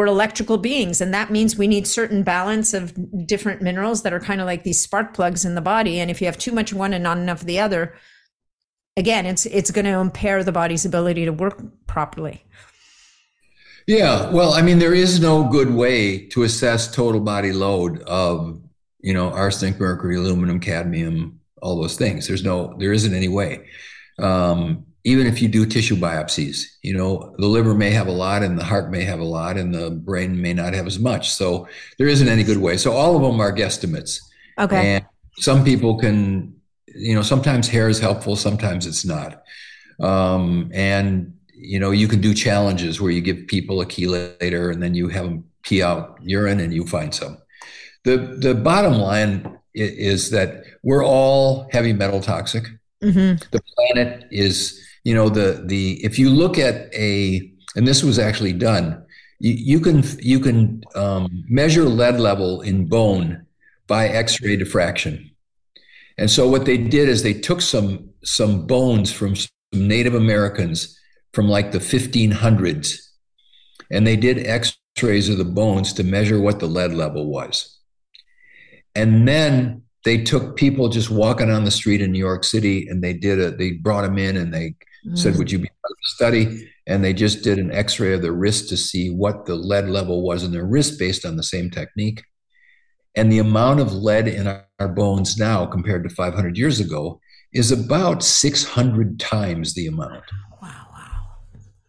electrical beings, and that means we need certain balance of different minerals that are kind of like these spark plugs in the body. And if you have too much one and not enough of the other, again, it's going to impair the body's ability to work properly. Yeah, well, I mean, there is no good way to assess total body load of, arsenic, mercury, aluminum, cadmium, all those things. There isn't any way. Even if you do tissue biopsies, the liver may have a lot and the heart may have a lot and the brain may not have as much. So there isn't any good way. So all of them are guesstimates. Okay. And some people can, sometimes hair is helpful, sometimes it's not. You can do challenges where you give people a chelator and then you have them pee out urine and you find some. The bottom line is that we're all heavy metal toxic. Mm-hmm. The planet is, if you look at and this was actually done, you can measure lead level in bone by X-ray diffraction. And so what they did is they took some bones from some Native Americans from like the 1500s, and they did X-rays of the bones to measure what the lead level was. And then they took people just walking on the street in New York City, and they brought them in and they said, "Would you be part of the study?" And they just did an X-ray of their wrist to see what the lead level was in their wrist based on the same technique. And the amount of lead in our bones now compared to 500 years ago is about 600 times the amount.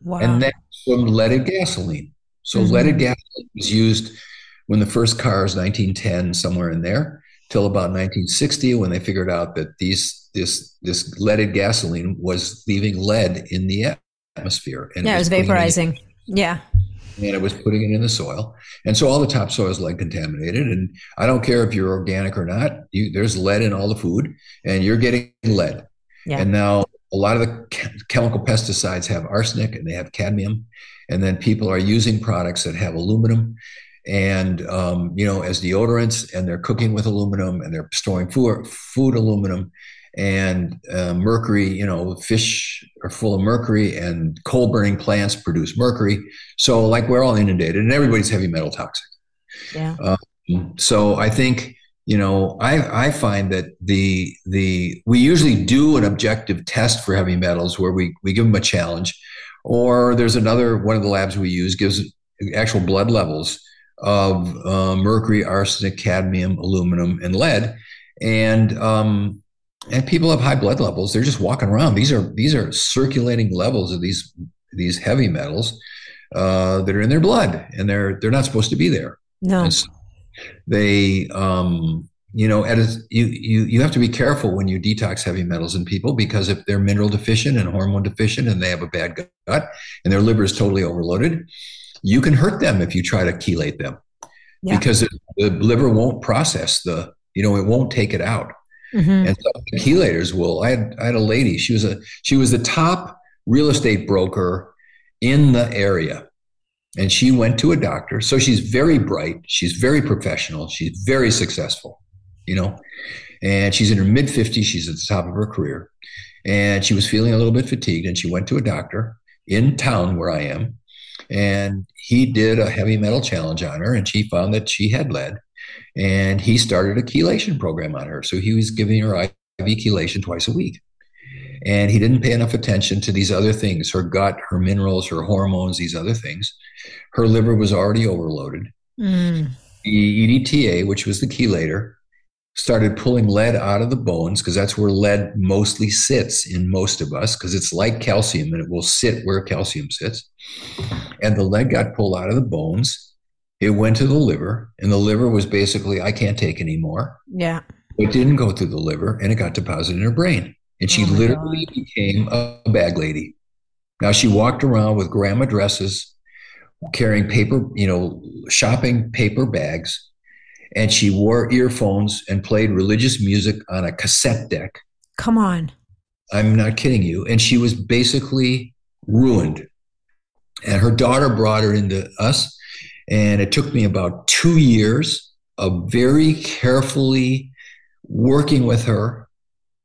Wow. And that's from leaded gasoline. So leaded gasoline was used when the first cars, 1910, somewhere in there, till about 1960, when they figured out that this leaded gasoline was leaving lead in the atmosphere. And it was vaporizing. And it was putting it in the soil. And so all the topsoil is lead contaminated. And I don't care if you're organic or not, there's lead in all the food and you're getting lead. Yeah. And now a lot of the chemical pesticides have arsenic and they have cadmium. And then people are using products that have aluminum and, as deodorants, and they're cooking with aluminum, and they're storing food aluminum, and mercury, fish are full of mercury, and coal burning plants produce mercury. So like we're all inundated, and everybody's heavy metal toxic. Yeah. So I think, I find that we usually do an objective test for heavy metals where we give them a challenge, or there's another one of the labs we use gives actual blood levels of mercury, arsenic, cadmium, aluminum, and lead. And people have high blood levels. They're just walking around. These are circulating levels of these heavy metals that are in their blood, and they're not supposed to be there. No. And so they, you have to be careful when you detox heavy metals in people, because if they're mineral deficient and hormone deficient and they have a bad gut and their liver is totally overloaded, you can hurt them if you try to chelate them. Yeah. Because the liver won't process it won't take it out. Mm-hmm. And so the chelators will. I had a lady, she was the top real estate broker in the area. And she went to a doctor. So she's very bright. She's very professional. She's very successful, and she's in her mid 50s. She's at the top of her career, and she was feeling a little bit fatigued. And she went to a doctor in town where I am, and he did a heavy metal challenge on her, and she found that she had lead, and he started a chelation program on her. So he was giving her IV chelation twice a week. And he didn't pay enough attention to these other things, her gut, her minerals, her hormones, these other things. Her liver was already overloaded. Mm. The EDTA, which was the chelator, started pulling lead out of the bones, because that's where lead mostly sits in most of us, because it's like calcium and it will sit where calcium sits. And the lead got pulled out of the bones. It went to the liver, and the liver was basically, I can't take anymore. Yeah. It didn't go through the liver, and it got deposited in her brain. And she literally became a bag lady. Now she walked around with grandma dresses, carrying paper, shopping paper bags. And she wore earphones and played religious music on a cassette deck. Come on. I'm not kidding you. And she was basically ruined. And her daughter brought her into us. And it took me about 2 years of very carefully working with her,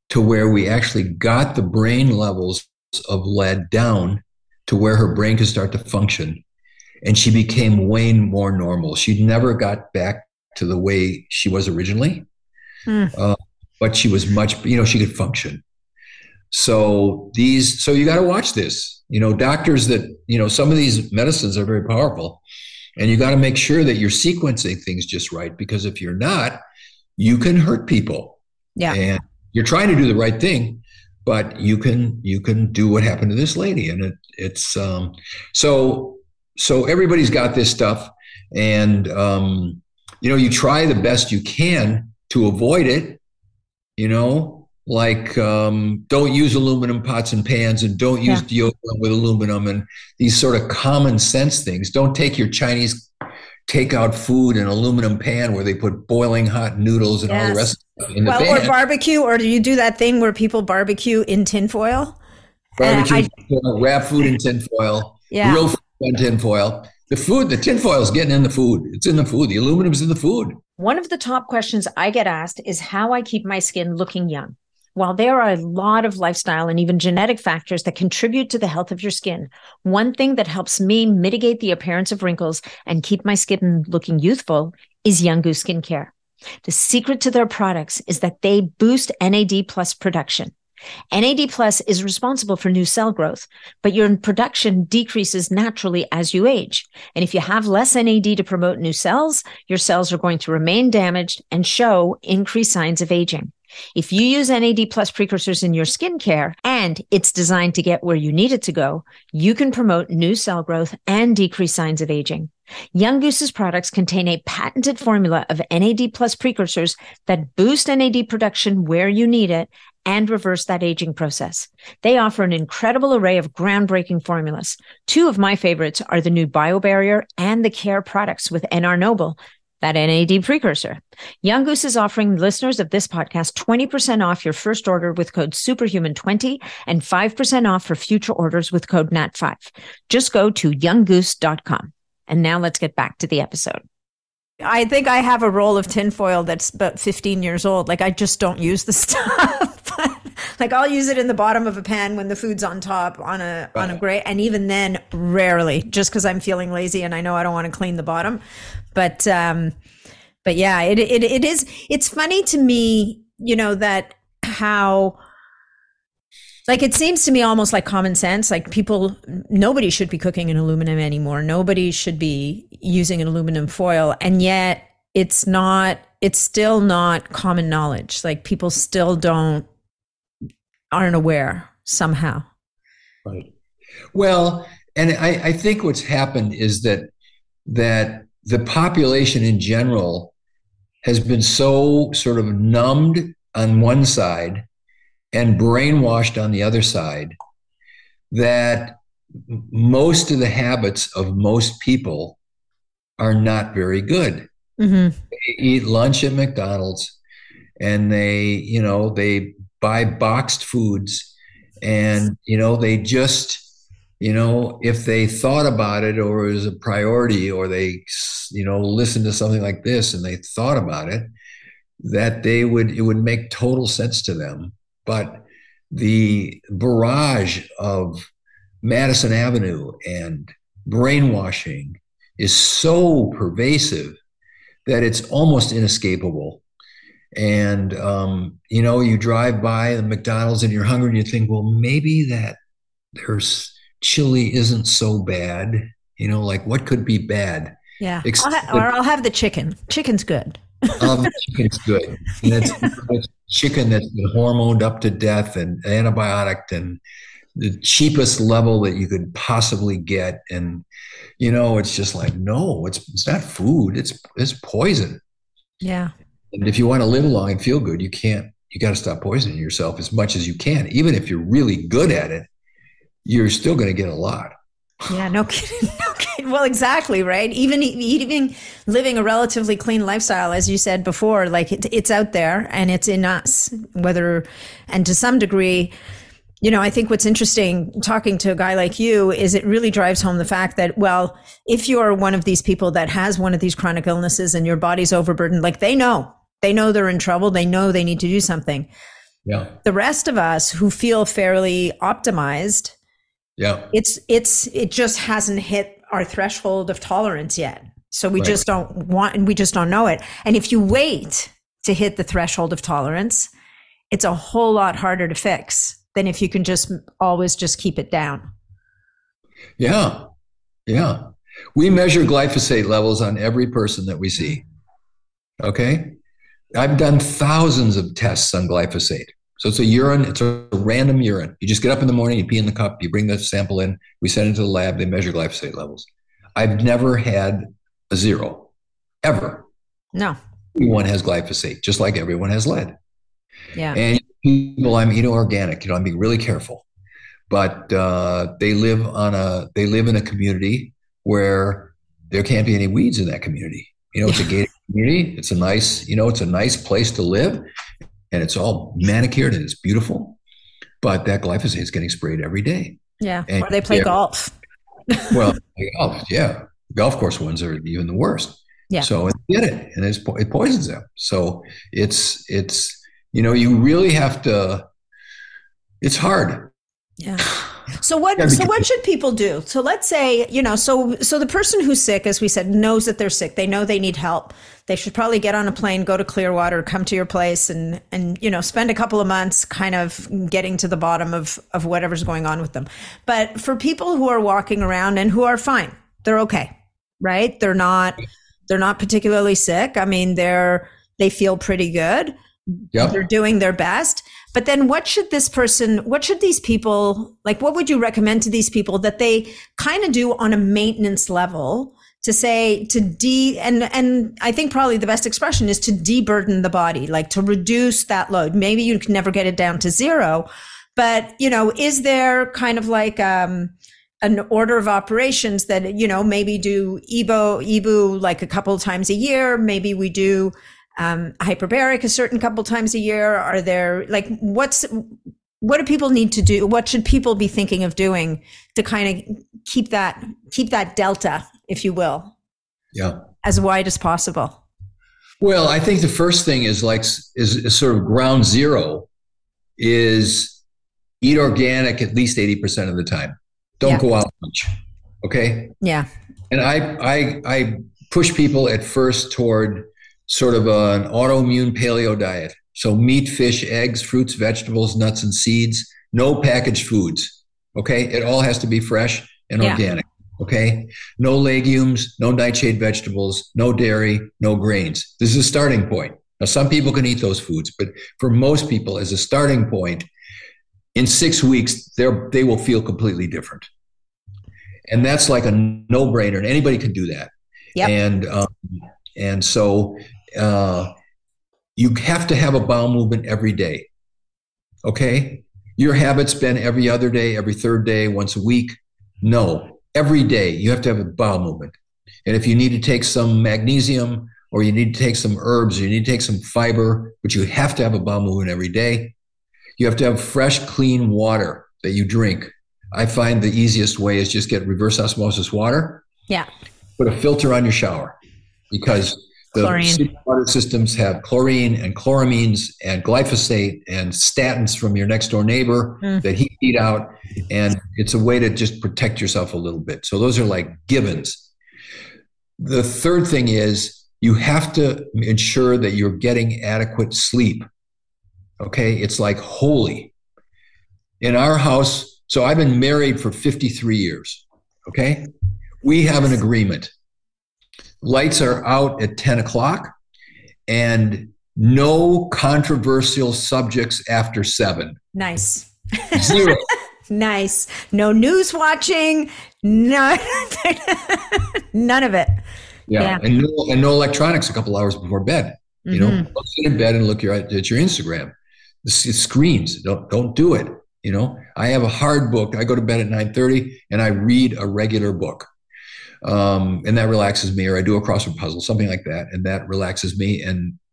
to where we actually got the brain levels of lead down to where her brain could start to function. And she became way more normal. She never got back to the way she was originally, but she was much, she could function. So you got to watch this, doctors that, some of these medicines are very powerful, and you got to make sure that you're sequencing things just right, because if you're not, you can hurt people. Yeah. And you're trying to do the right thing, but you can do what happened to this lady. And it's so everybody's got this stuff, and you try the best you can to avoid it, don't use aluminum pots and pans, and don't use deodorant with aluminum, and these sort of common sense things. Don't take your Chinese takeout food in aluminum pan where they put boiling hot noodles and all the rest of it in the pan. Or barbecue, or do you do that thing where people barbecue in tinfoil? Wrap food in tinfoil, real food in tinfoil. The tinfoil is getting in the food. It's in the food. The aluminum's in the food. One of the top questions I get asked is how I keep my skin looking young. While there are a lot of lifestyle and even genetic factors that contribute to the health of your skin, one thing that helps me mitigate the appearance of wrinkles and keep my skin looking youthful is Young Goose skincare. The secret to their products is that they boost NAD+ production. NAD+ is responsible for new cell growth, but your production decreases naturally as you age. And if you have less NAD to promote new cells, your cells are going to remain damaged and show increased signs of aging. If you use NAD+ precursors in your skincare and it's designed to get where you need it to go, you can promote new cell growth and decrease signs of aging. Young Goose's products contain a patented formula of NAD+ precursors that boost NAD production where you need it and reverse that aging process. They offer an incredible array of groundbreaking formulas. Two of my favorites are the new BioBarrier and the Care products with NR Noble, that NAD precursor. Young Goose is offering listeners of this podcast 20% off your first order with code SUPERHUMAN20 and 5% off for future orders with code NAT5. Just go to younggoose.com. And now let's get back to the episode. I think I have a roll of tinfoil that's about 15 years old. Like, I just don't use the stuff. Like, I'll use it in the bottom of a pan when the food's on top on a gray. And even then, rarely, just because I'm feeling lazy and I know I don't want to clean the bottom. But yeah, it is. It's funny to me, you know, that how, like, it seems to me almost like common sense. Like, nobody should be cooking in aluminum anymore. Nobody should be using an aluminum foil. And yet it's still not common knowledge. Like, people still aren't aware somehow. Right. Well, and I think what's happened is that the population in general has been so sort of numbed on one side and brainwashed on the other side that most of the habits of most people are not very good. Mm-hmm. They eat lunch at McDonald's and they buy boxed foods and, they just, if they thought about it or it was a priority or they, listened to something like this and they thought about it, that it would make total sense to them. But the barrage of Madison Avenue and brainwashing is so pervasive that it's almost inescapable. And, you drive by the McDonald's and you're hungry and you think, well, maybe that there's chili isn't so bad. Like, what could be bad? Yeah. I'll have the chicken. Chicken's good. Chicken's good. And it's chicken that's been hormoned up to death and antibiotic and the cheapest level that you could possibly get. And, it's just like, no, it's not food. It's poison. Yeah. And if you want to live long and feel good, you got to stop poisoning yourself as much as you can. Even if you're really good at it, you're still going to get a lot. Yeah, no kidding. Well, exactly. Right. Even living a relatively clean lifestyle, as you said before, like it's out there and it's in us, and to some degree, I think what's interesting talking to a guy like you is it really drives home the fact that, well, if you're one of these people that has one of these chronic illnesses and your body's overburdened, like they know they're in trouble. They know they need to do something. Yeah. The rest of us who feel fairly optimized. Yeah. It just hasn't hit our threshold of tolerance yet. So we just don't want, and we just don't know it. And if you wait to hit the threshold of tolerance, it's a whole lot harder to fix than if you can just always just keep it down. Yeah. Yeah. We measure glyphosate levels on every person that we see. Okay. I've done thousands of tests on glyphosate. So it's a random urine. You just get up in the morning, you pee in the cup, you bring the sample in, we send it to the lab, they measure glyphosate levels. I've never had a zero, ever. No. Everyone has glyphosate, just like everyone has lead. Yeah. And people, I'm organic, I'm being really careful. But they live in a community where there can't be any weeds in that community. It's a gated community. It's a nice, it's a nice place to live. And it's all manicured and it's beautiful, but that glyphosate is getting sprayed every day. Yeah, and or they play golf. Well, yeah, golf course ones are even the worst. Yeah, so they get it, and it poisons them. So it's you really have to. It's hard. Yeah. So what should people do? So let's say, so the person who's sick, as we said, knows that they're sick. They know they need help. They should probably get on a plane, go to Clearwater, come to your place and spend a couple of months kind of getting to the bottom of whatever's going on with them. But for people who are walking around and who are fine, they're okay, right? They're not particularly sick. I mean, they feel pretty good. Yep. They're doing their best. But then what should these people, like, what would you recommend to these people that they kind of do on a maintenance level to say, and I think probably the best expression is to deburden the body, like to reduce that load. Maybe you can never get it down to zero, but is there kind of like, an order of operations that, you know, maybe do EBOO like a couple of times a year. Maybe we do hyperbaric a certain couple times a year. Are there, like, what do people need to do? What should people be thinking of doing to kind of keep that delta, if you will, as wide as possible? Well, I think the first thing is sort of ground zero is eat organic at least 80% of the time. Don't go out much. Okay. Yeah. And I push people at first toward sort of an autoimmune paleo diet. So meat, fish, eggs, fruits, vegetables, nuts, and seeds, no packaged foods. Okay. It all has to be fresh and organic. Okay. No legumes, no nightshade vegetables, no dairy, no grains. This is a starting point. Now, some people can eat those foods, but for most people, as a starting point, in 6 weeks, they will feel completely different. And that's like a no-brainer, and anybody can do that. Yep. And so you have to have a bowel movement every day, okay? Your habit's been every other day, every third day, once a week. No, every day you have to have a bowel movement. And if you need to take some magnesium or you need to take some herbs, or you need to take some fiber, but you have to have a bowel movement every day. You have to have fresh, clean water that you drink. I find the easiest way is just get reverse osmosis water. Yeah. Put a filter on your shower because the city water systems have chlorine and chloramines and glyphosate and statins from your next door neighbor that he eat out. And it's a way to just protect yourself a little bit. So those are like givens. The third thing is you have to ensure that you're getting adequate sleep. Okay, it's like holy. In our house, so I've been married for 53 years, okay? We have an agreement. Lights are out at 10 o'clock and no controversial subjects after 7. Nice. Zero. Nice. No news watching, none of it. Yeah, and no electronics a couple hours before bed. You know, sit in bed and look at your Instagram. Screens, don't do it. You know, I have a hard book. I go to bed at 9:30 and I read a regular book. And that relaxes me, or I do a crossword puzzle, something like that. And that relaxes me.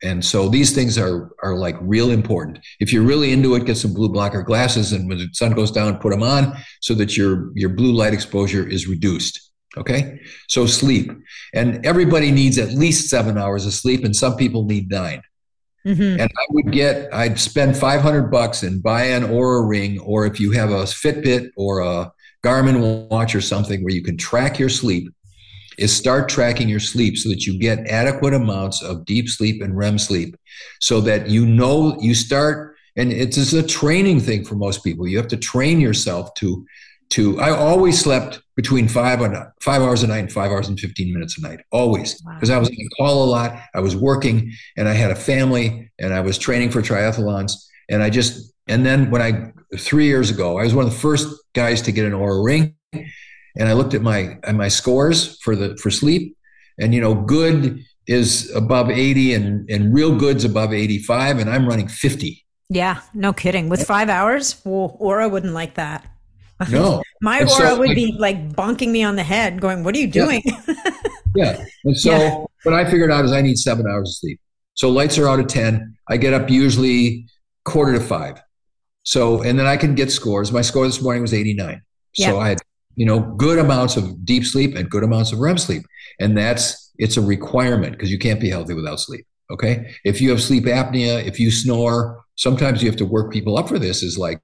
And so these things are like real important. If you're really into it, get some blue blocker glasses, and when the sun goes down, put them on so that your blue light exposure is reduced. Okay. So sleep, and everybody needs at least 7 hours of sleep. And some people need 9. And I'd spend $500 and buy an Oura ring, or if you have a Fitbit or a Garmin watch or something where you can track your sleep, is start tracking your sleep so that you get adequate amounts of deep sleep and REM sleep so that, you know, you start, and it's a training thing for most people. You have to train yourself to I always slept between 5 hours a night and 5 hours and 15 minutes a night, always. Because I was on call a lot, I was working, and I had a family, and I was training for triathlons. And then 3 years ago, I was one of the first guys to get an Oura ring. And I looked at my scores for sleep, and, you know, good is above 80 and real good's above 85. And I'm running 50. Yeah. No kidding. With 5 hours, well, Oura wouldn't like that. No, my Aura would be like bonking me on the head going, what are you doing? And so what I figured out is I need 7 hours of sleep. So lights are out at 10. I get up usually 4:45. So, and then I can get scores. My score this morning was 89. Yeah. So I had, you know, good amounts of deep sleep and good amounts of REM sleep. And it's a requirement because you can't be healthy without sleep. Okay. If you have sleep apnea, if you snore, sometimes you have to work people up for this, is like,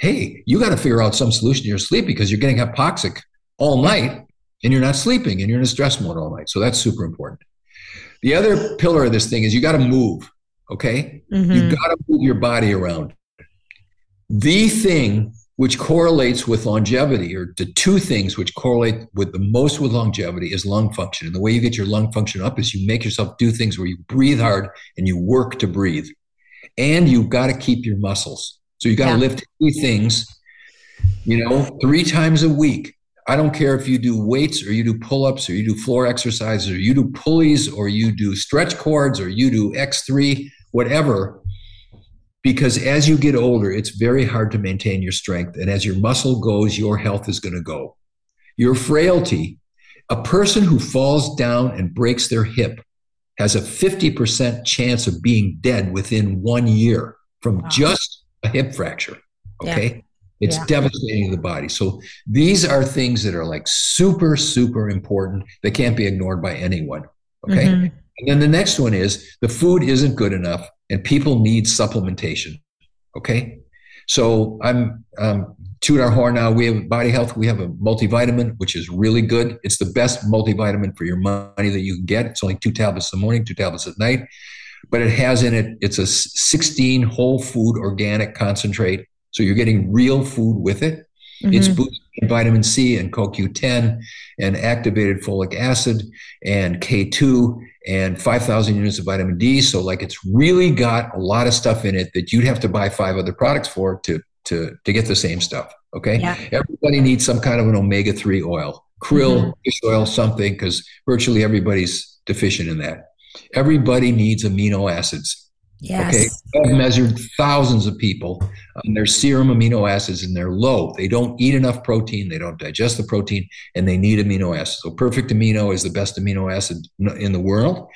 hey, you got to figure out some solution to your sleep because you're getting hypoxic all night and you're not sleeping and you're in a stress mode all night. So that's super important. The other pillar of this thing is you got to move. Okay. You got to move your body around. The thing which correlates with longevity, or the two things which correlate with the most with longevity, is lung function. And the way you get your lung function up is you make yourself do things where you breathe hard and you work to breathe, and you've got to keep your muscles. So you got to lift three things, you know, 3 times a week. I don't care if you do weights or you do pull-ups or you do floor exercises or you do pulleys or you do stretch cords or you do X3, whatever, because as you get older, it's very hard to maintain your strength. And as your muscle goes, your health is going to go. your frailty, a person who falls down and breaks their hip has a 50% chance of being dead within 1 year from just a hip fracture. Okay. Yeah. It's devastating to the body. So these are things that are like super, super important. They can't be ignored by anyone. Okay. Mm-hmm. And then the next one is the food isn't good enough and people need supplementation. Okay. So I'm toot our horn now. We have Body Health. We have a multivitamin, which is really good. It's the best multivitamin for your money that you can get. It's only 2 tablets in the morning, 2 tablets at night. But it has in it, it's a 16 whole food organic concentrate. So you're getting real food with it. Mm-hmm. It's boosted in vitamin C and CoQ10 and activated folic acid and K2 and 5,000 units of vitamin D. So like it's really got a lot of stuff in it that you'd have to buy 5 other products for to get the same stuff. Okay. Yeah. Everybody needs some kind of an omega-3 oil, krill, fish oil, something, because virtually everybody's deficient in that. Everybody needs amino acids. Yes. Okay. I've measured thousands of people on their serum amino acids and they're low. They don't eat enough protein. They don't digest the protein and they need amino acids. So perfect amino is the best amino acid in the world.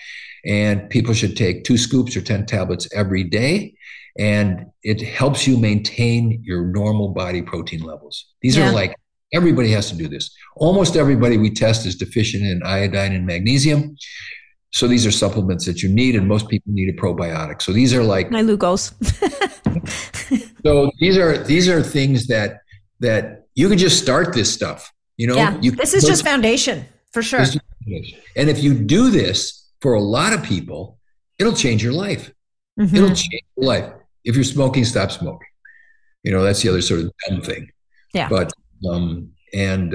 And people should take 2 scoops or 10 tablets every day. And it helps you maintain your normal body protein levels. These are like, everybody has to do this. Almost everybody we test is deficient in iodine and magnesium. So these are supplements that you need, and most people need a probiotic. So these are like my glucose. So these are things that you can just start this stuff. You know, this is just foundation for sure. And if you do this for a lot of people, it'll change your life. Mm-hmm. It'll change your life. If you're smoking, stop smoking. You know, that's the other sort of dumb thing. Yeah. But and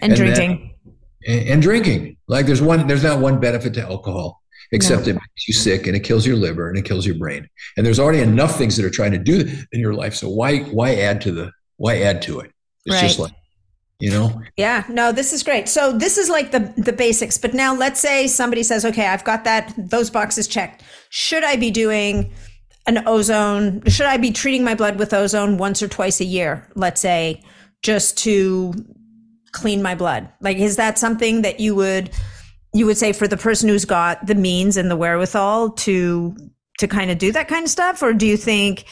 drinking. And drinking. Like there's not one benefit to alcohol, except it makes you sick and it kills your liver and it kills your brain. And there's already enough things that are trying to do that in your life. So why add to it? It's just like, you know? Yeah, no, this is great. So this is like the basics, but now let's say somebody says, okay, I've got those boxes checked. Should I be doing an ozone? Should I be treating my blood with ozone once or twice a year? Let's say just to clean my blood. Like, is that something that you would say for the person who's got the means and the wherewithal to kind of do that kind of stuff? Or do you think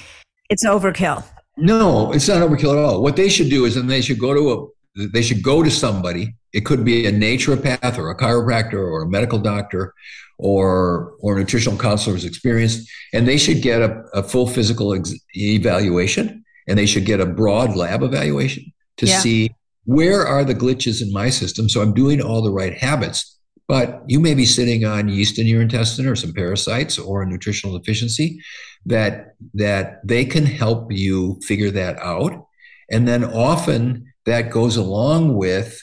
it's overkill? No, it's not overkill at all. What they should do is they should go to somebody. It could be a naturopath or a chiropractor or a medical doctor or a nutritional counselor who's experienced. And they should get a full physical evaluation and they should get a broad lab evaluation to see where are the glitches in my system? So I'm doing all the right habits, but you may be sitting on yeast in your intestine or some parasites or a nutritional deficiency that they can help you figure that out. And then often that goes along with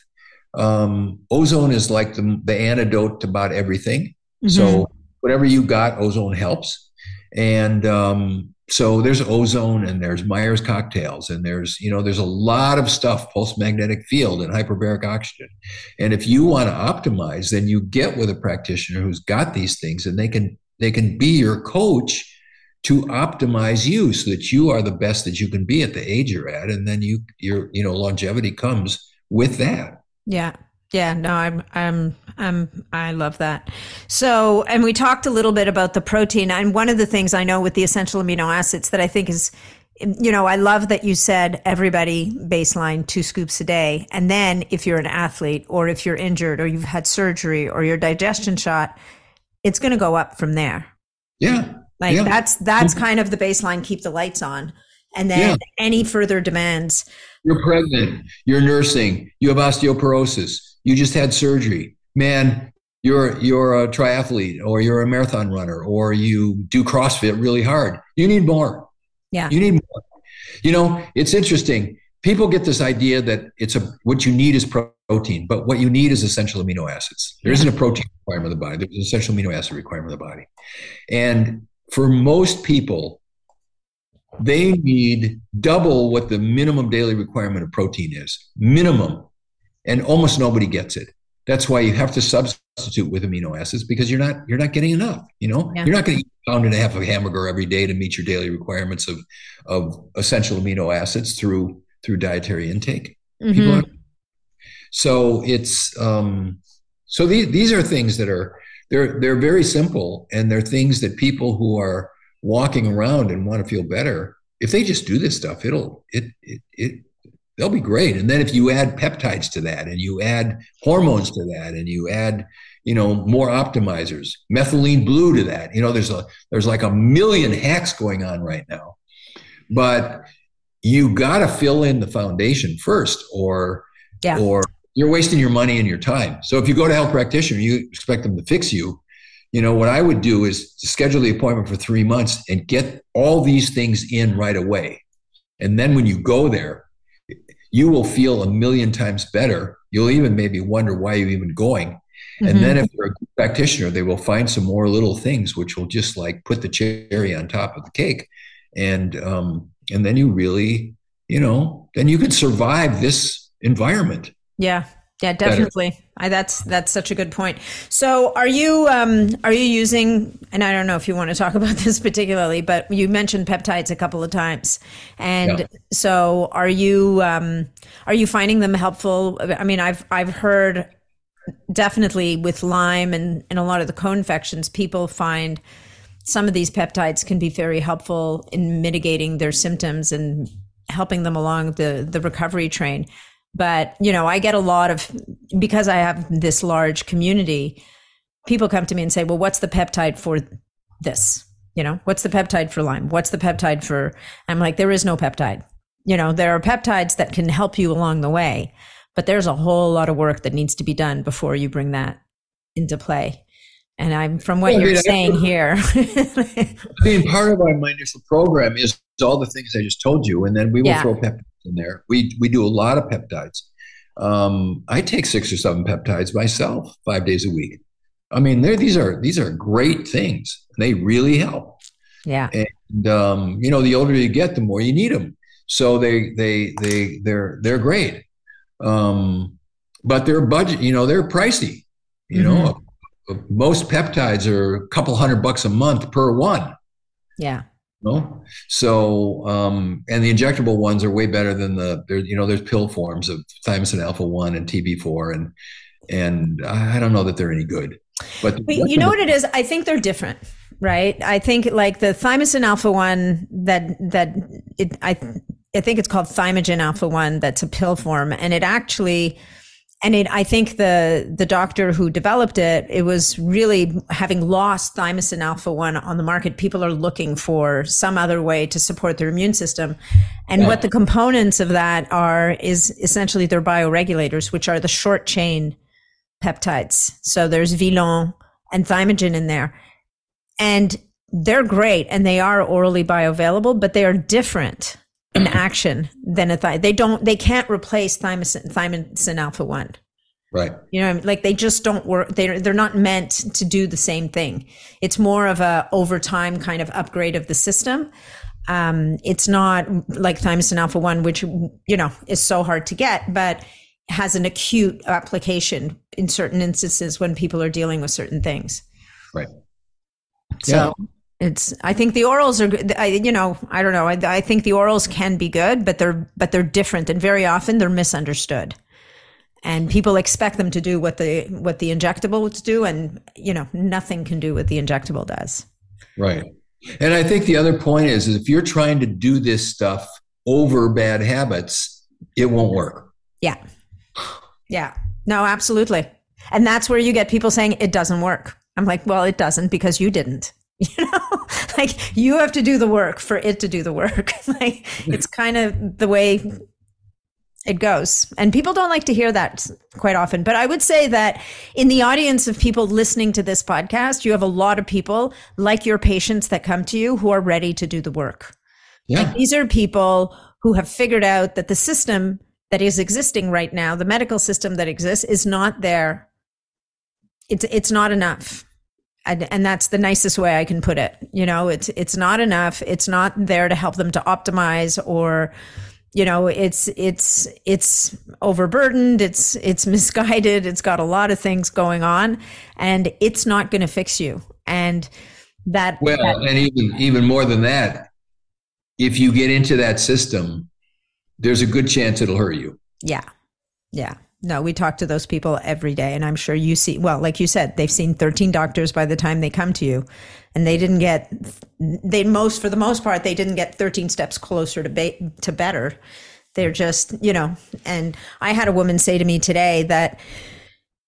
ozone is like the antidote to about everything. Mm-hmm. So whatever you got, ozone helps. And so there's ozone and there's Myers cocktails and there's a lot of stuff, pulse magnetic field and hyperbaric oxygen. And if you want to optimize, then you get with a practitioner who's got these things and they can be your coach to optimize you so that you are the best that you can be at the age you're at. And then your longevity comes with that. Yeah. Yeah, no, I love that. So, and we talked a little bit about the protein, and one of the things I know with the essential amino acids that I think is, you know, I love that you said everybody baseline 2 scoops a day. And then if you're an athlete or if you're injured or you've had surgery or your digestion shot, it's going to go up from there. Yeah. Like that's kind of the baseline, keep the lights on. And then any further demands. You're pregnant, you're nursing, you have osteoporosis. You just had surgery, man. You're a triathlete, or you're a marathon runner, or you do CrossFit really hard. You need more. Yeah, you need more. You know, it's interesting. People get this idea that what you need is protein, but what you need is essential amino acids. There isn't a protein requirement of the body. There's an essential amino acid requirement of the body, and for most people, they need double what the minimum daily requirement of protein is. Minimum. And almost nobody gets it. That's why you have to substitute with amino acids because you're not getting enough. You know, you're not going to eat 1.5 pounds of hamburger every day to meet your daily requirements of essential amino acids through dietary intake. Mm-hmm. So it's so these are things that are they're very simple, and they're things that people who are walking around and want to feel better, if they just do this stuff, they'll be great. And then if you add peptides to that, and you add hormones to that, and you add, more optimizers, methylene blue to that, there's like a million hacks going on right now, but you got to fill in the foundation first, or you're wasting your money and your time. So if you go to a health practitioner, you expect them to fix you. What I would do is schedule the appointment for 3 months and get all these things in right away. And then when you go there, you will feel a million times better. You'll even maybe wonder why you're even going. Mm-hmm. And then if you're a good practitioner, they will find some more little things which will just like put the cherry on top of the cake. And then you really, then you can survive this environment. Yeah. Yeah, definitely. That's such a good point. So are you using, and I don't know if you want to talk about this particularly, but you mentioned peptides a couple of times. And so are you finding them helpful? I mean, I've heard definitely with Lyme and a lot of the co-infections, people find some of these peptides can be very helpful in mitigating their symptoms and helping them along the recovery train. But, I get a lot of, because I have this large community, people come to me and say, well, what's the peptide for this? What's the peptide for Lyme? What's the peptide for, I'm like, there is no peptide. There are peptides that can help you along the way, but there's a whole lot of work that needs to be done before you bring that into play. And I'm from what you're saying here. Part of my initial program is all the things I just told you, and then we will throw peptides in there. We do a lot of peptides. I take 6 or 7 peptides myself 5 days a week. I mean, these are great things. They really help. Yeah. And the older you get, the more you need them. So they're great. But their budget, they're pricey. Most peptides are a couple $100 a month per one. Yeah. So, and the injectable ones are way better than there's pill forms of Thymosin alpha 1 and TB4 and I don't know that they're any good, but you know what it is? I think they're different, right? I think like the Thymosin alpha 1 I think it's called Thymogen alpha 1. That's a pill form. And it actually, I think the doctor who developed it, it was really having lost Thymosin alpha 1 on the market. People are looking for some other way to support their immune system. And what the components of that are is essentially their bioregulators, which are the short chain peptides. So there's Vilon and Thymogen in there. And they're great, and they are orally bioavailable, but they are different in action than a thymosin. They can't replace Thymosin alpha 1. Right. They just don't work. They're not meant to do the same thing. It's more of a over time kind of upgrade of the system. It's not like Thymosin alpha 1, which, is so hard to get, but has an acute application in certain instances when people are dealing with certain things. Right. So. Yeah. I think the orals are, I don't know. I think the orals can be good, but they're different, and very often they're misunderstood, and people expect them to do what the injectables do, and nothing can do what the injectable does. Right. And I think the other point is if you're trying to do this stuff over bad habits, it won't work. Yeah. Yeah. No, absolutely. And that's where you get people saying it doesn't work. I'm like, well, it doesn't because you didn't. Like you have to do the work for it to do the work. Like it's kind of the way it goes. And people don't like to hear that quite often. But I would say that in the audience of people listening to this podcast, you have a lot of people like your patients that come to you who are ready to do the work. Yeah. Like these are people who have figured out that the system that is existing right now, the medical system that exists, is not there. It's not enough. And that's the nicest way I can put it. It's not enough. It's not there to help them to optimize, or, it's overburdened. It's misguided. It's got a lot of things going on, and it's not going to fix you. And and even more than that, if you get into that system, there's a good chance it'll hurt you. Yeah. Yeah. No, we talk to those people every day. And I'm sure you see, well, like you said, they've seen 13 doctors by the time they come to you, and they didn't get, for the most part, they didn't get 13 steps closer to better. They're just, you know, and I had a woman say to me today that,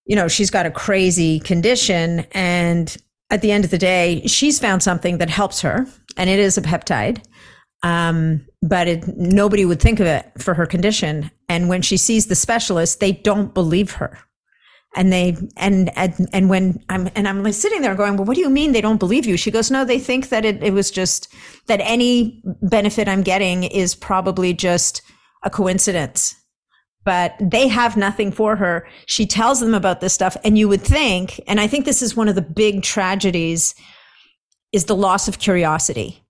you know, she's got a crazy condition, and at the end of the day, she's found something that helps her, and it is a peptide. But nobody would think of it for her condition. And when she sees the specialist, they don't believe her. And they, and when I'm like sitting there going, well, what do you mean they don't believe you? She goes, no, they think that it was just that any benefit I'm getting is probably just a coincidence, but they have nothing for her. She tells them about this stuff. And you would think, and I think this is one of the big tragedies, is the loss of curiosity.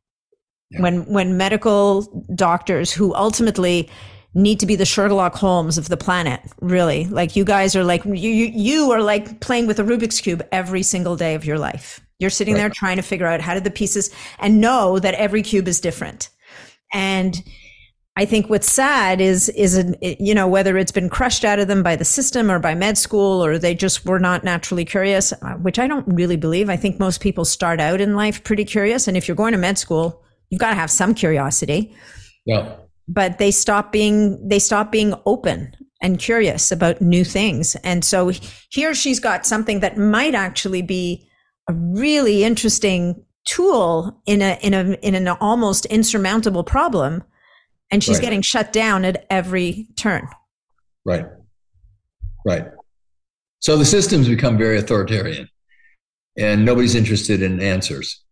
Yeah. When medical doctors, who ultimately need to be the Sherlock Holmes of the planet, really, like you guys are like, you are like playing with a Rubik's Cube every single day of your life. You're sitting right there trying to figure out how did the pieces, and know that every cube is different. And I think what's sad is you know, whether it's been crushed out of them by the system or by med school, or they just were not naturally curious, which I don't really believe. I think most people start out in life pretty curious. And if you're going to med school, you've got to have some curiosity. Yeah. But they stop being open and curious about new things. And so here she's got something that might actually be a really interesting tool in an almost insurmountable problem, and she's getting shut down at every turn. Right. So the system's become very authoritarian, and nobody's interested in answers.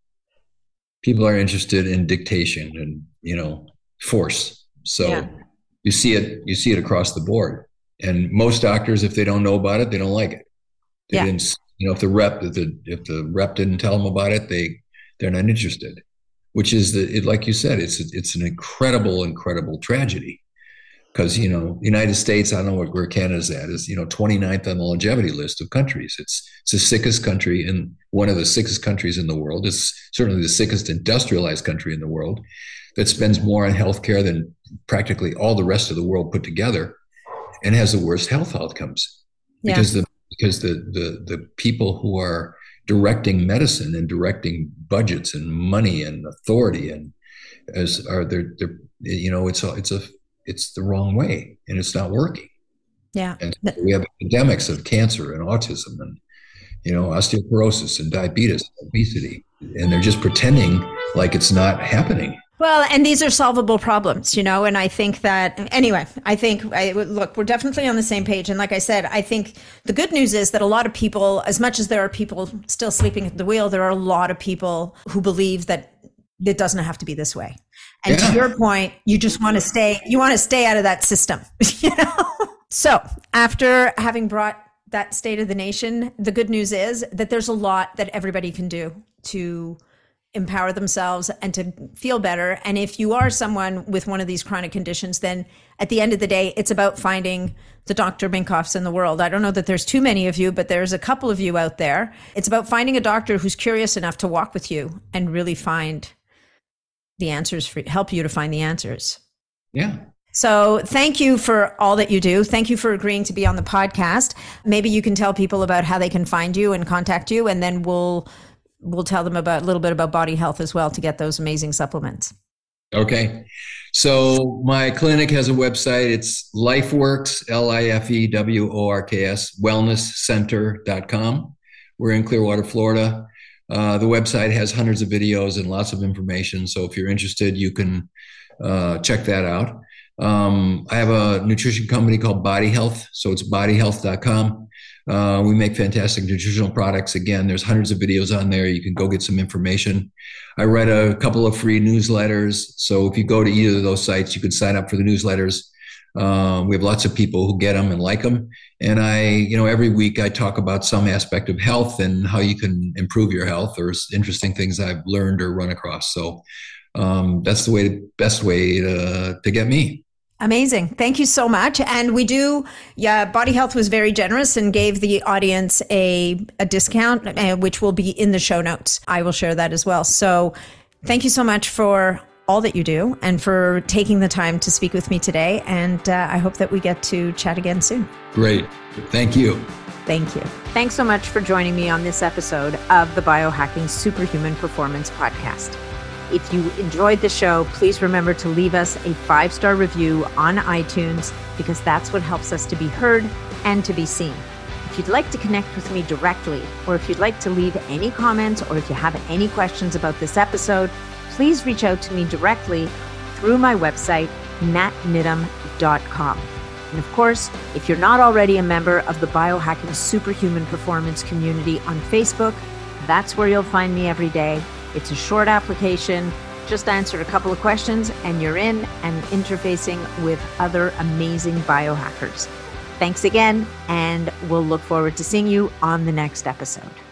People are interested in dictation and, you know, force. So you see it across the board. And most doctors, if they don't know about it, they don't like it. They didn't, you know, if the rep didn't tell them about it, they're not interested, which is like you said, it's an incredible tragedy, because, you know, the United States, I don't know where Canada's at, is, you know, 29th on the longevity list of countries. It's the sickest country, and one of the sickest countries in the world. It's certainly the sickest industrialized country in the world, that spends more on healthcare than practically all the rest of the world put together, and has the worst health outcomes. Yeah. Because the people who are directing medicine and directing budgets and money and authority and it's the wrong way, and it's not working. Yeah. And we have epidemics of cancer and autism and, you know, osteoporosis and diabetes and obesity, and they're just pretending like it's not happening. Well, and these are solvable problems, you know, and I think that anyway, look, we're definitely on the same page. And like I said, I think the good news is that a lot of people, as much as there are people still sleeping at the wheel, there are a lot of people who believe that it doesn't have to be this way. And to your point, you just want to stay out of that system, you know? So after having brought that state of the nation, the good news is that there's a lot that everybody can do to empower themselves and to feel better. And if you are someone with one of these chronic conditions, then at the end of the day, it's about finding the Dr. Minkoffs in the world. I don't know that there's too many of you, but there's a couple of you out there. It's about finding a doctor who's curious enough to walk with you and really find the answers, help you to find the answers. Yeah. So thank you for all that you do. Thank you for agreeing to be on the podcast. Maybe you can tell people about how they can find you and contact you, and then we'll tell them a little bit about Body Health as well, to get those amazing supplements. Okay. So my clinic has a website. It's LifeWorks, LifeWorks, wellnesscenter.com. We're in Clearwater, Florida. The website has hundreds of videos and lots of information. So if you're interested, you can check that out. I have a nutrition company called Body Health. So it's bodyhealth.com. We make fantastic nutritional products. Again, there's hundreds of videos on there. You can go get some information. I write a couple of free newsletters. So if you go to either of those sites, you can sign up for the newsletters. We have lots of people who get them and like them. And every week I talk about some aspect of health and how you can improve your health, or interesting things I've learned or run across. So that's the best way to get me. Amazing. Thank you so much. And Body Health was very generous and gave the audience a discount, which will be in the show notes. I will share that as well. So thank you so much for all that you do and for taking the time to speak with me today. And I hope that we get to chat again soon. Great. Thank you. Thank you. Thanks so much for joining me on this episode of the Biohacking Superhuman Performance Podcast. If you enjoyed the show, please remember to leave us a 5-star review on iTunes, because that's what helps us to be heard and to be seen. If you'd like to connect with me directly, or if you'd like to leave any comments, or if you have any questions about this episode, please reach out to me directly through my website, natnidham.com. And of course, if you're not already a member of the Biohacking Superhuman Performance community on Facebook, that's where you'll find me every day. It's a short application. Just answer a couple of questions and you're in and interfacing with other amazing biohackers. Thanks again, and we'll look forward to seeing you on the next episode.